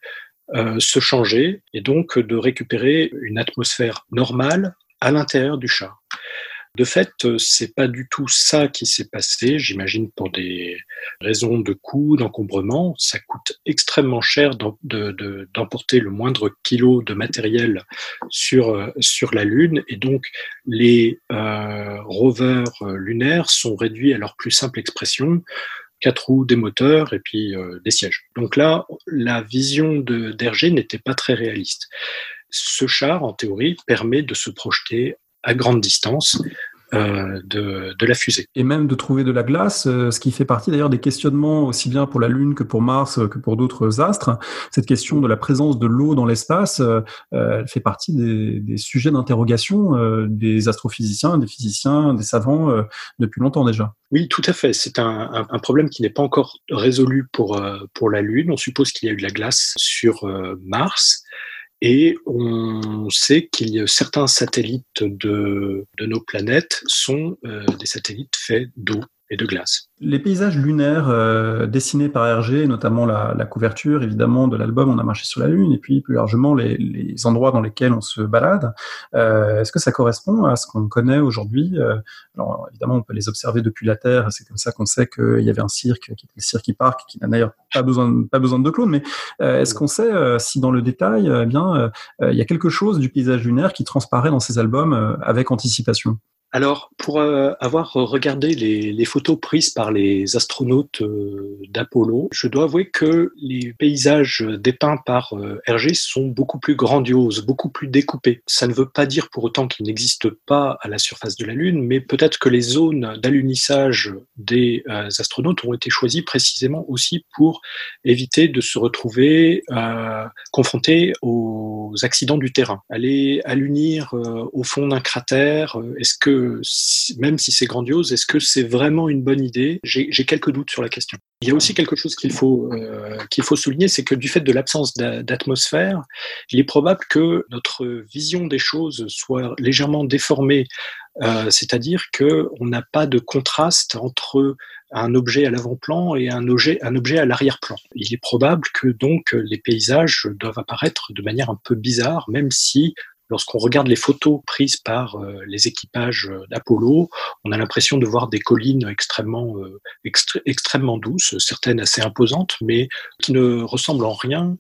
euh, se changer et donc de récupérer une atmosphère normale à l'intérieur du char. De fait, c'est pas du tout ça qui s'est passé, j'imagine pour des raisons de coût, d'encombrement. Ça coûte extrêmement cher de, de, de, d'emporter le moindre kilo de matériel sur, sur la Lune, et donc les euh, rovers lunaires sont réduits à leur plus simple expression, quatre roues, des moteurs et puis euh, des sièges. Donc là, la vision de, d'Hergé n'était pas très réaliste. Ce char, en théorie, permet de se projeter à grande distance euh, de, de la fusée. Et même de trouver de la glace, euh, ce qui fait partie d'ailleurs des questionnements aussi bien pour la Lune que pour Mars, euh, que pour d'autres astres. Cette question de la présence de l'eau dans l'espace euh, euh, fait partie des, des sujets d'interrogation euh, des astrophysiciens, des physiciens, des savants euh, depuis longtemps déjà. Oui, tout à fait. C'est un, un problème qui n'est pas encore résolu pour, euh, pour la Lune. On suppose qu'il y a eu de la glace sur euh, Mars. Et on sait que certains satellites de, de nos planètes sont euh, des satellites faits d'eau et de glace. Les paysages lunaires euh, dessinés par Hergé, notamment la, la couverture évidemment de l'album On a marché sur la Lune, et puis plus largement les, les endroits dans lesquels on se balade, euh, est-ce que ça correspond à ce qu'on connaît aujourd'hui ? Alors évidemment on peut les observer depuis la Terre, c'est comme ça qu'on sait qu'il y avait un cirque, qui était le Cirque Park, qui n'a d'ailleurs pas besoin de, pas besoin de clones, mais euh, est-ce qu'on sait euh, si dans le détail, eh bien, euh, il y a quelque chose du paysage lunaire qui transparaît dans ces albums euh, avec anticipation ? Alors, pour euh, avoir regardé les, les photos prises par les astronautes euh, d'Apollo, je dois avouer que les paysages dépeints par euh, Hergé sont beaucoup plus grandioses, beaucoup plus découpés. Ça ne veut pas dire pour autant qu'ils n'existent pas à la surface de la Lune, mais peut-être que les zones d'alunissage des euh, astronautes ont été choisies précisément aussi pour éviter de se retrouver euh, confrontés aux accidents du terrain. Aller alunir euh, au fond d'un cratère, euh, est-ce que même si c'est grandiose, est-ce que c'est vraiment une bonne idée ? J'ai, j'ai quelques doutes sur la question. Il y a aussi quelque chose qu'il faut, euh, qu'il faut souligner, c'est que du fait de l'absence d'a- d'atmosphère, il est probable que notre vision des choses soit légèrement déformée, euh, c'est-à-dire qu'on n'a pas de contraste entre un objet à l'avant-plan et un objet, un objet à l'arrière-plan. Il est probable que donc les paysages doivent apparaître de manière un peu bizarre, même si lorsqu'on regarde les photos prises par les équipages d'Apollo, on a l'impression de voir des collines extrêmement, extré- extrêmement douces, certaines assez imposantes, mais qui ne ressemblent en rien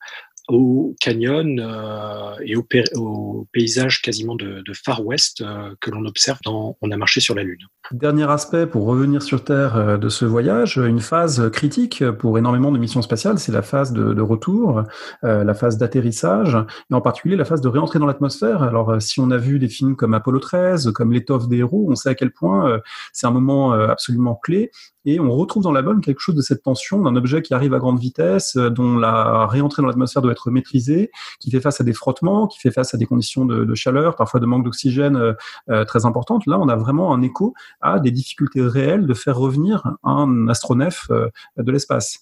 aux canyons euh, et aux, pé- aux paysages quasiment de, de Far West euh, que l'on observe dans On a marché sur la Lune. Dernier aspect pour revenir sur Terre euh, de ce voyage, une phase critique pour énormément de missions spatiales, c'est la phase de, de retour, euh, la phase d'atterrissage, et en particulier la phase de réentrée dans l'atmosphère. Alors euh, si on a vu des films comme Apollo treize, comme L'étoffe des héros, on sait à quel point euh, c'est un moment euh, absolument clé. Et on retrouve dans l'album quelque chose de cette tension d'un objet qui arrive à grande vitesse, dont la réentrée dans l'atmosphère doit être maîtrisée, qui fait face à des frottements, qui fait face à des conditions de, de chaleur, parfois de manque d'oxygène euh, très importante. Là, on a vraiment un écho à des difficultés réelles de faire revenir un astronef euh, de l'espace.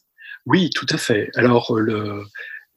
Oui, tout à fait. Alors, le...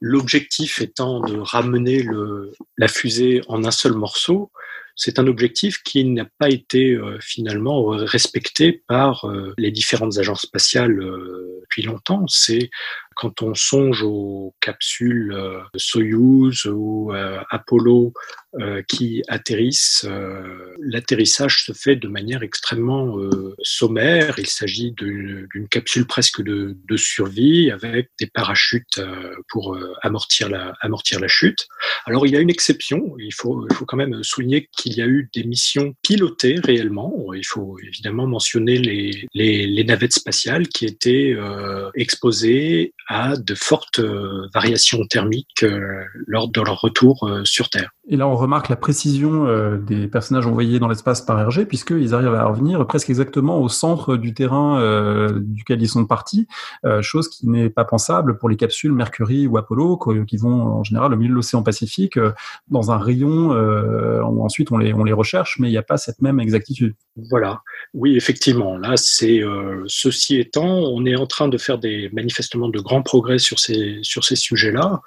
l'objectif étant de ramener le, la fusée en un seul morceau, c'est un objectif qui n'a pas été euh, finalement respecté par euh, les différentes agences spatiales euh, depuis longtemps. C'est quand on songe aux capsules euh, Soyouz ou euh, Apollo euh, qui atterrissent, euh, l'atterrissage se fait de manière extrêmement euh, sommaire. Il s'agit d'une, d'une capsule presque de, de survie avec des parachutes euh, pour euh, amortir la, amortir la chute. Alors il y a une exception, il faut, il faut quand même souligner qu'il y a eu des missions pilotées réellement. Il faut évidemment mentionner les, les, les navettes spatiales qui étaient euh, exposées à de fortes euh, variations thermiques euh, lors de leur retour euh, sur Terre. Et là, on remarque la précision euh, des personnages envoyés dans l'espace par Hergé, puisqu'ils arrivent à revenir presque exactement au centre du terrain euh, duquel ils sont partis, euh, chose qui n'est pas pensable pour les capsules Mercury ou Apollo, qui vont en général au milieu de l'océan Pacifique, euh, dans un rayon euh, où ensuite on les, on les recherche, mais il n'y a pas cette même exactitude. Voilà, oui, effectivement. Là, c'est euh, ceci étant, on est en train de faire des manifestement de grands progrès sur ces, sur ces sujets-là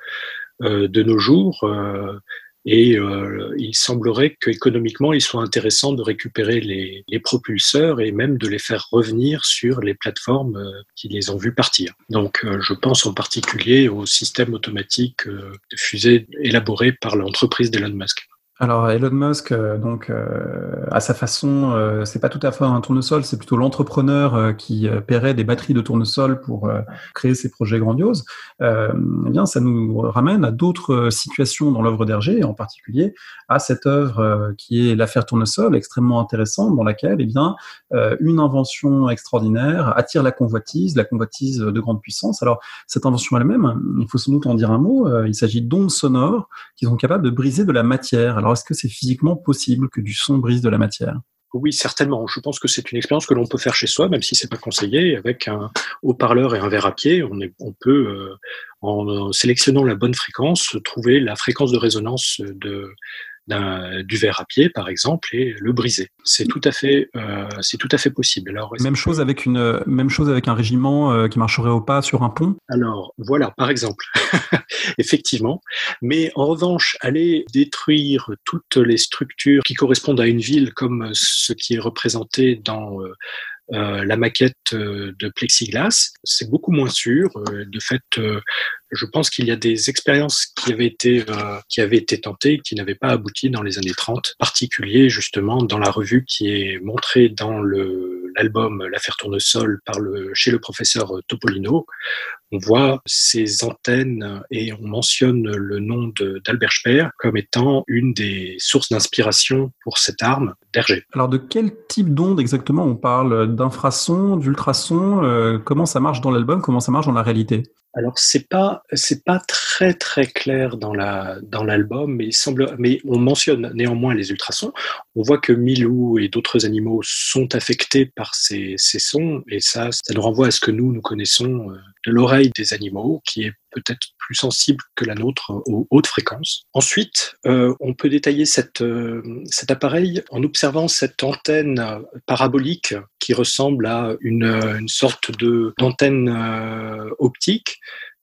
euh, de nos jours. Euh, Et euh, il semblerait qu'économiquement, il soit intéressant de récupérer les, les propulseurs et même de les faire revenir sur les plateformes euh, qui les ont vus partir. Donc, euh, je pense en particulier au système automatique euh, de fusée élaboré par l'entreprise d'Elon Musk. Alors Elon Musk, donc euh, à sa façon, euh, c'est pas tout à fait un tournesol, c'est plutôt l'entrepreneur euh, qui euh, paierait des batteries de tournesol pour euh, créer ses projets grandioses. Euh, eh bien, ça nous ramène à d'autres situations dans l'œuvre d'Hergé, en particulier à cette œuvre euh, qui est l'affaire Tournesol, extrêmement intéressante, dans laquelle, eh bien, euh, une invention extraordinaire attire la convoitise, la convoitise de grande puissance. Alors cette invention elle-même, il faut sans doute en dire un mot. Euh, il s'agit d'ondes sonores qui sont capables de briser de la matière. Alors Alors, est-ce que c'est physiquement possible que du son brise de la matière ? Oui, certainement. Je pense que c'est une expérience que l'on peut faire chez soi, même si ce n'est pas conseillé. Avec un haut-parleur et un verre à pied, on, est, on peut, euh, en sélectionnant la bonne fréquence, trouver la fréquence de résonance de, d'un, du verre à pied, par exemple, et le briser. C'est tout à fait, euh, c'est tout à fait possible. Alors, même, que... chose avec une, même chose avec un régiment euh, qui marcherait au pas sur un pont ? Alors, voilà, par exemple. Effectivement, mais en revanche, aller détruire toutes les structures qui correspondent à une ville, comme ce qui est représenté dans euh, la maquette de plexiglas, c'est beaucoup moins sûr. De fait, euh, je pense qu'il y a des expériences qui avaient été euh, qui avaient été tentées et qui n'avaient pas abouti dans les années trente, en particulier justement dans la revue qui est montrée dans le l'album L'affaire Tournesol par le, chez le professeur Topolino, on voit ces antennes et on mentionne le nom de, d'Albert Speer comme étant une des sources d'inspiration pour cette arme d'Hergé. Alors de quel type d'onde exactement on parle? D'infrasons, d'ultrasons? euh, Comment ça marche dans l'album? Comment ça marche dans la réalité? Alors c'est pas c'est pas très très clair dans la dans l'album, mais il semble mais on mentionne néanmoins les ultrasons. On voit que Milou et d'autres animaux sont affectés par ces ces sons et ça ça nous renvoie à ce que nous nous connaissons de l'oreille des animaux, qui est peut-être plus sensible que la nôtre aux hautes fréquences. Ensuite, euh, on peut détailler cette, euh, cet appareil en observant cette antenne parabolique qui ressemble à une, une sorte de, d'antenne euh, optique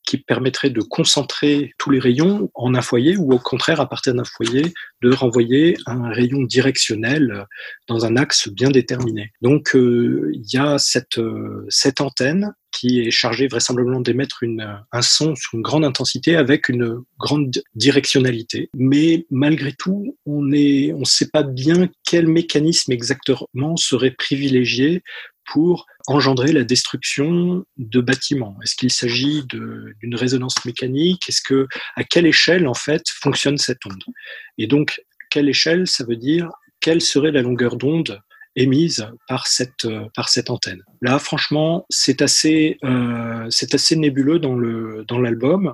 qui permettrait de concentrer tous les rayons en un foyer ou au contraire, à partir d'un foyer, de renvoyer un rayon directionnel dans un axe bien déterminé. Donc, il euh, y a cette, euh, cette antenne qui est chargé vraisemblablement d'émettre une, un son sous une grande intensité avec une grande directionnalité. Mais malgré tout, on est, on sait pas bien quel mécanisme exactement serait privilégié pour engendrer la destruction de bâtiments. Est-ce qu'il s'agit de, d'une résonance mécanique? Est-ce que, à quelle échelle, en fait, fonctionne cette onde? Et donc, quelle échelle, ça veut dire quelle serait la longueur d'onde émise par cette par cette antenne. Là, franchement, c'est assez euh, c'est assez nébuleux dans le dans l'album.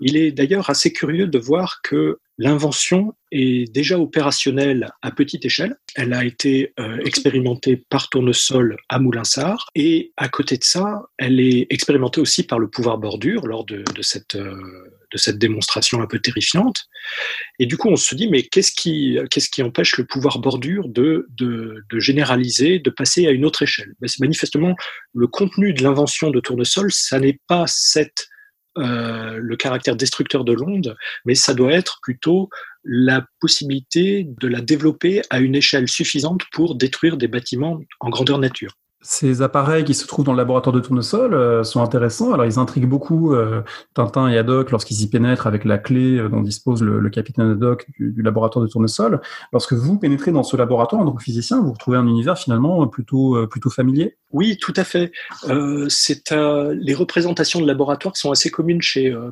Il est d'ailleurs assez curieux de voir que l'invention est déjà opérationnelle à petite échelle. Elle a été euh, expérimentée par Tournesol à Moulinsart et à côté de ça, elle est expérimentée aussi par le pouvoir bordure lors de, de cette euh, de cette démonstration un peu terrifiante. Et du coup, on se dit, mais qu'est-ce qui, qu'est-ce qui empêche le pouvoir bordure de, de, de généraliser, de passer à une autre échelle? Ben, c'est manifestement le contenu de l'invention de Tournesol, ça n'est pas cette, euh, le caractère destructeur de l'onde, mais ça doit être plutôt la possibilité de la développer à une échelle suffisante pour détruire des bâtiments en grandeur nature. Ces appareils qui se trouvent dans le laboratoire de Tournesol euh, sont intéressants. Alors, ils intriguent beaucoup euh, Tintin et Haddock lorsqu'ils y pénètrent avec la clé dont dispose le, le capitaine Haddock du, du laboratoire de Tournesol. Lorsque vous pénétrez dans ce laboratoire en tant que physicien, vous retrouvez un univers finalement plutôt, euh, plutôt familier. Oui, tout à fait. Euh, c'est, euh, les représentations de laboratoire sont assez communes chez... Euh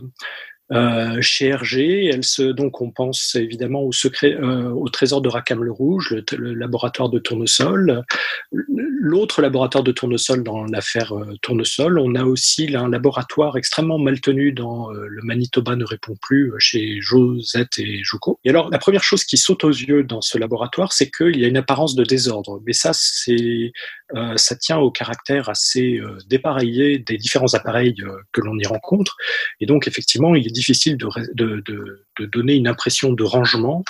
Euh, chez Hergé, elle se, donc on pense évidemment au secret, euh, au trésor de Rackham le Rouge, le, le laboratoire de Tournesol, l'autre laboratoire de Tournesol dans l'affaire euh, Tournesol. On a aussi là, un laboratoire extrêmement mal tenu dans euh, le Manitoba ne répond plus chez Josette et Jouko. Et alors la première chose qui saute aux yeux dans ce laboratoire, c'est qu'il y a une apparence de désordre, mais ça c'est euh, ça tient au caractère assez euh, dépareillé des différents appareils euh, que l'on y rencontre, et donc effectivement il est difficile de, de, de, de donner une impression de rangement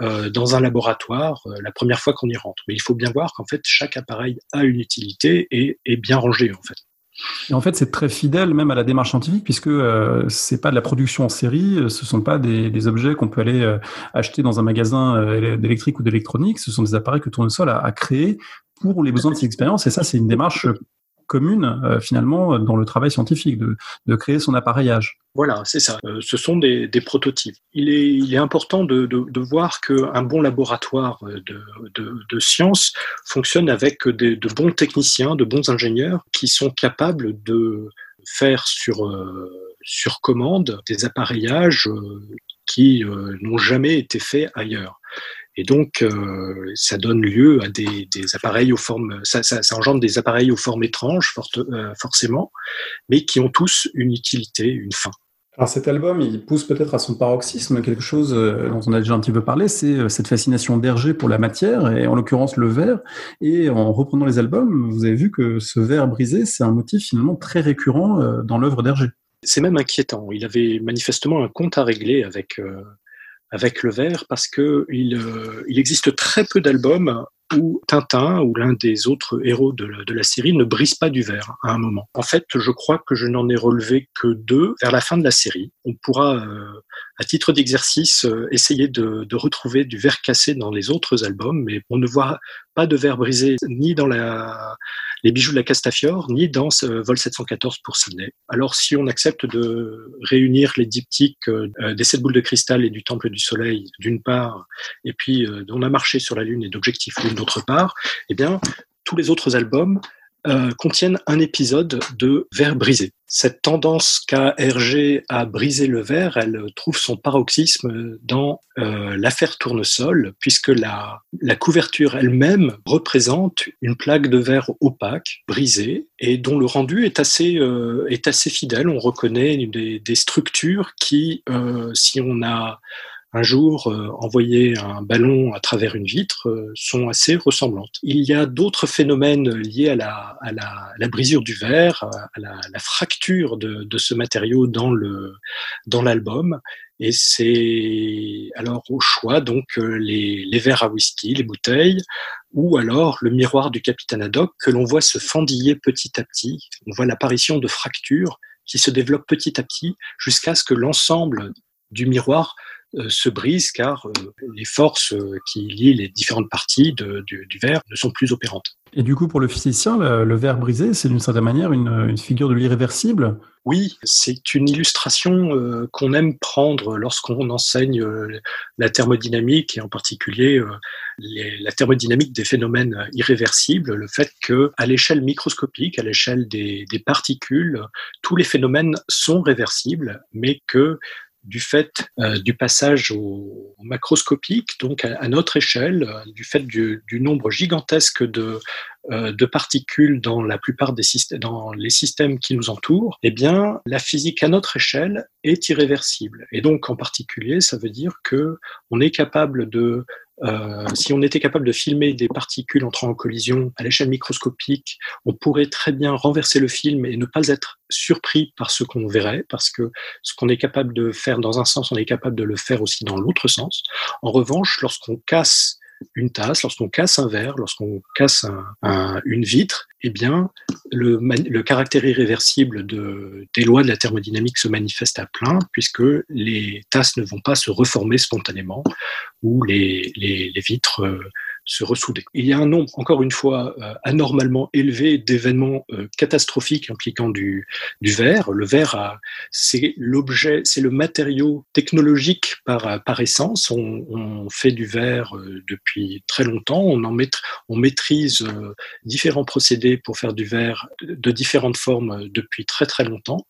euh, dans un laboratoire euh, la première fois qu'on y rentre. Mais il faut bien voir qu'en fait, chaque appareil a une utilité et est bien rangé, en fait. Et en fait, c'est très fidèle même à la démarche scientifique, puisque euh, c'est pas de la production en série, ce sont pas des, des objets qu'on peut aller euh, acheter dans un magasin euh, d'électrique ou d'électronique, ce sont des appareils que Tournesol a, a créés pour les besoins de ses expériences, et ça, c'est une démarche commune, euh, finalement, dans le travail scientifique, de, de créer son appareillage. Voilà, c'est ça. Euh, ce sont des, des prototypes. Il est, il est important de, de, de voir qu'un bon laboratoire de, de, de science fonctionne avec des, de bons techniciens, de bons ingénieurs qui sont capables de faire sur, euh, sur commande des appareillages euh, qui euh, n'ont jamais été faits ailleurs. Et donc, euh, ça donne lieu à des, des appareils aux formes, ça, ça, ça engendre des appareils aux formes étranges, fort, euh, forcément, mais qui ont tous une utilité, une fin. Alors cet album, il pousse peut-être à son paroxysme quelque chose dont on a déjà un petit peu parlé, c'est cette fascination d'Hergé pour la matière, et en l'occurrence le verre. Et en reprenant les albums, vous avez vu que ce verre brisé, c'est un motif finalement très récurrent dans l'œuvre d'Hergé. C'est même inquiétant. Il avait manifestement un compte à régler avec... Euh... avec le verre, parce que il, euh, il existe très peu d'albums où Tintin ou l'un des autres héros de la, de la série ne brise pas du verre à un moment. En fait, je crois que je n'en ai relevé que deux vers la fin de la série. On pourra, euh, à titre d'exercice, euh, essayer de, de retrouver du verre cassé dans les autres albums, mais on ne voit pas de verre brisé ni dans la... les bijoux de la Castafiore, ni dans euh, Vol sept cent quatorze pour Sydney. Alors, si on accepte de réunir les diptyques euh, des sept boules de cristal et du temple du soleil, d'une part, et puis euh, on a marché sur la lune et d'Objectif Lune, d'autre part, eh bien, tous les autres albums euh, contiennent un épisode de verre brisé. Cette tendance qu'a Hergé à briser le verre, elle trouve son paroxysme dans euh, l'affaire Tournesol, puisque la, la couverture elle-même représente une plaque de verre opaque, brisée, et dont le rendu est assez, euh, est assez fidèle. On reconnaît des, des structures qui, euh, si on a un jour euh, envoyer un ballon à travers une vitre euh, sont assez ressemblantes. Il y a d'autres phénomènes liés à la, à la, à la brisure du verre, à la, à la fracture de, de ce matériau dans le, dans l'album. Et c'est alors au choix donc les, les verres à whisky, les bouteilles, ou alors le miroir du capitaine Haddock que l'on voit se fendiller petit à petit. On voit l'apparition de fractures qui se développent petit à petit jusqu'à ce que l'ensemble du miroir se brise car les forces qui lient les différentes parties de, du, du verre ne sont plus opérantes. Et du coup, pour le physicien, le, le verre brisé, c'est d'une certaine manière une, une figure de l'irréversible. Oui, c'est une illustration euh, qu'on aime prendre lorsqu'on enseigne euh, la thermodynamique et en particulier euh, les, la thermodynamique des phénomènes irréversibles, le fait que à l'échelle microscopique, à l'échelle des, des particules, tous les phénomènes sont réversibles, mais que du fait euh, du passage au, au macroscopique, donc à, à notre échelle, euh, du fait du, du nombre gigantesque de, euh, de particules dans la plupart des systèmes, dans les systèmes qui nous entourent, eh bien, la physique à notre échelle est irréversible. Et donc, en particulier, ça veut dire que on est capable de Euh, si on était capable de filmer des particules entrant en collision à l'échelle microscopique, on pourrait très bien renverser le film et ne pas être surpris par ce qu'on verrait, parce que ce qu'on est capable de faire dans un sens, on est capable de le faire aussi dans l'autre sens. En revanche, lorsqu'on casse une tasse, lorsqu'on casse un verre, lorsqu'on casse un, un, une vitre, eh bien, le, le caractère irréversible de, des lois de la thermodynamique se manifeste à plein, puisque les tasses ne vont pas se reformer spontanément ou les, les, les vitres euh, se ressouder. Il y a un nombre, encore une fois, euh, anormalement élevé d'événements euh, catastrophiques impliquant du, du verre. Le verre, a, c'est l'objet, c'est le matériau technologique par, par essence. On, on fait du verre euh, depuis très longtemps. On, en maît, on maîtrise euh, différents procédés pour faire du verre de, de différentes formes depuis très très longtemps.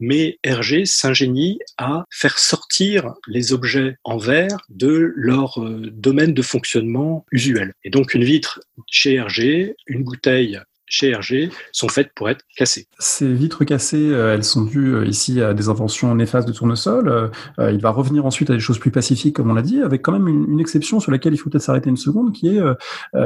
Mais Hergé s'ingénie à faire sortir les objets en verre de leur euh, domaine de fonctionnement usuel. Et donc une vitre chez Hergé, une bouteille chez Hergé sont faites pour être cassées. Ces vitres cassées, elles sont dues ici à des inventions néfastes de Tournesol. Il va revenir ensuite à des choses plus pacifiques, comme on l'a dit, avec quand même une exception sur laquelle il faut peut-être s'arrêter une seconde, qui est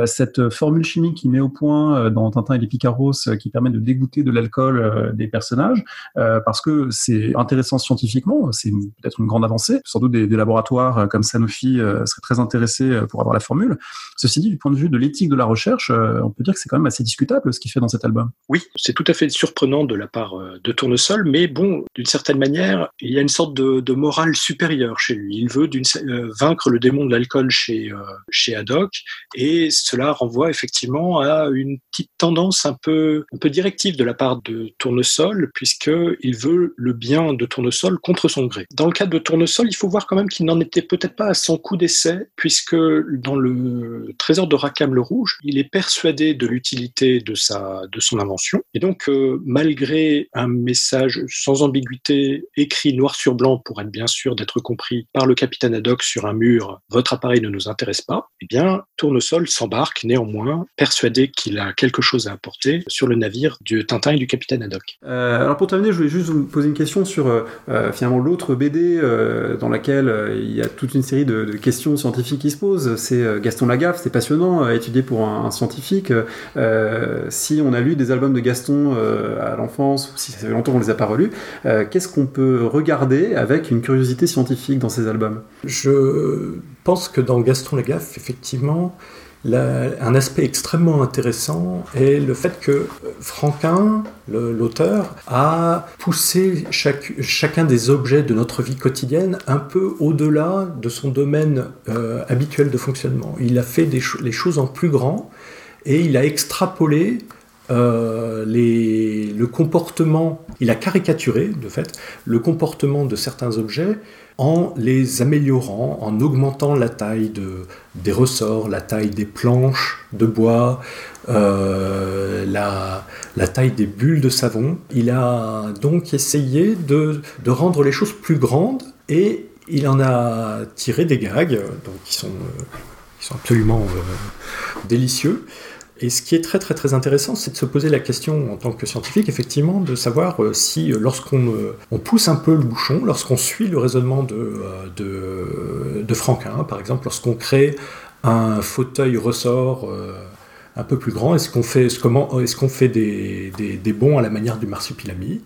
cette formule chimique qu'il met au point dans Tintin et les Picaros, qui permet de dégoûter de l'alcool des personnages, parce que c'est intéressant scientifiquement, c'est peut-être une grande avancée. Sans doute des, des laboratoires comme Sanofi seraient très intéressés pour avoir la formule. Ceci dit, du point de vue de l'éthique de la recherche, on peut dire que c'est quand même assez discutable ce qu'il fait dans cet album. Oui, c'est tout à fait surprenant de la part de Tournesol, mais bon, d'une certaine manière, il y a une sorte de, de morale supérieure chez lui. Il veut d'une, euh, vaincre le démon de l'alcool chez, euh, chez Haddock, et cela renvoie effectivement à une petite tendance un peu, un peu directive de la part de Tournesol, puisqu'il veut le bien de Tournesol contre son gré. Dans le cas de Tournesol, il faut voir quand même qu'il n'en était peut-être pas à son coup d'essai, puisque dans le Trésor de Rackham le Rouge, il est persuadé de l'utilité de Sa, de son invention. Et donc, euh, malgré un message sans ambiguïté, écrit noir sur blanc pour être bien sûr d'être compris par le capitaine Haddock sur un mur, votre appareil ne nous intéresse pas, eh bien, Tournesol s'embarque néanmoins, persuadé qu'il a quelque chose à apporter sur le navire du Tintin et du capitaine Haddock. Euh, alors, pour terminer, je voulais juste vous poser une question sur euh, finalement l'autre B D euh, dans laquelle euh, il y a toute une série de, de questions scientifiques qui se posent. C'est euh, Gaston Lagaffe, c'est passionnant, euh, étudié pour un, un scientifique. Euh, Si on a lu des albums de Gaston euh, à l'enfance, ou si ça fait longtemps qu'on ne les a pas relus, euh, qu'est-ce qu'on peut regarder avec une curiosité scientifique dans ces albums ? Je pense que dans Gaston Lagaffe, effectivement, la, un aspect extrêmement intéressant est le fait que Franquin, le, l'auteur, a poussé chaque, chacun des objets de notre vie quotidienne un peu au-delà de son domaine euh, habituel de fonctionnement. Il a fait des, les choses en plus grand, et il a extrapolé euh, les, le comportement, il a caricaturé de fait le comportement de certains objets en les améliorant, en augmentant la taille de, des ressorts, la taille des planches de bois, euh, la, la taille des bulles de savon. Il a donc essayé de, de rendre les choses plus grandes et il en a tiré des gags donc, qui sont, euh, qui sont absolument euh, délicieux. Et ce qui est très très très intéressant, c'est de se poser la question en tant que scientifique, effectivement, de savoir si lorsqu'on euh, on pousse un peu le bouchon, lorsqu'on suit le raisonnement de, euh, de, de Franquin, par exemple, lorsqu'on crée un fauteuil ressort euh, un peu plus grand, est-ce qu'on fait, est-ce comment, est-ce qu'on fait des, des, des bonds à la manière du marsupilami ?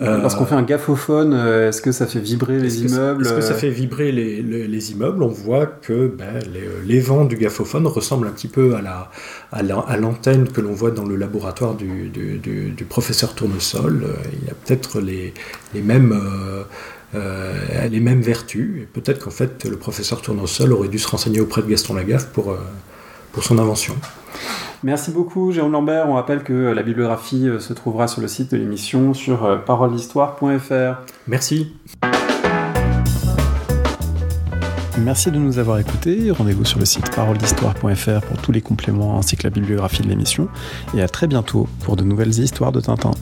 Euh, Lorsqu'on fait un gaffophone, est-ce que ça fait vibrer les immeubles ? Est-ce que ça fait vibrer les, les, les immeubles ? On voit que ben, les, les vents du gaffophone ressemblent un petit peu à, la, à, la, à l'antenne que l'on voit dans le laboratoire du, du, du, du professeur Tournesol. Il a peut-être les, les, mêmes, euh, euh, les mêmes vertus. Et peut-être qu'en fait, le professeur Tournesol aurait dû se renseigner auprès de Gaston Lagaffe pour, euh, pour son invention. Merci beaucoup Jérôme Lambert, on rappelle que la bibliographie se trouvera sur le site de l'émission sur paroles d'histoire point f r. Merci. Merci de nous avoir écoutés, rendez-vous sur le site paroles d'histoire point f r pour tous les compléments ainsi que la bibliographie de l'émission et à très bientôt pour de nouvelles histoires de Tintin.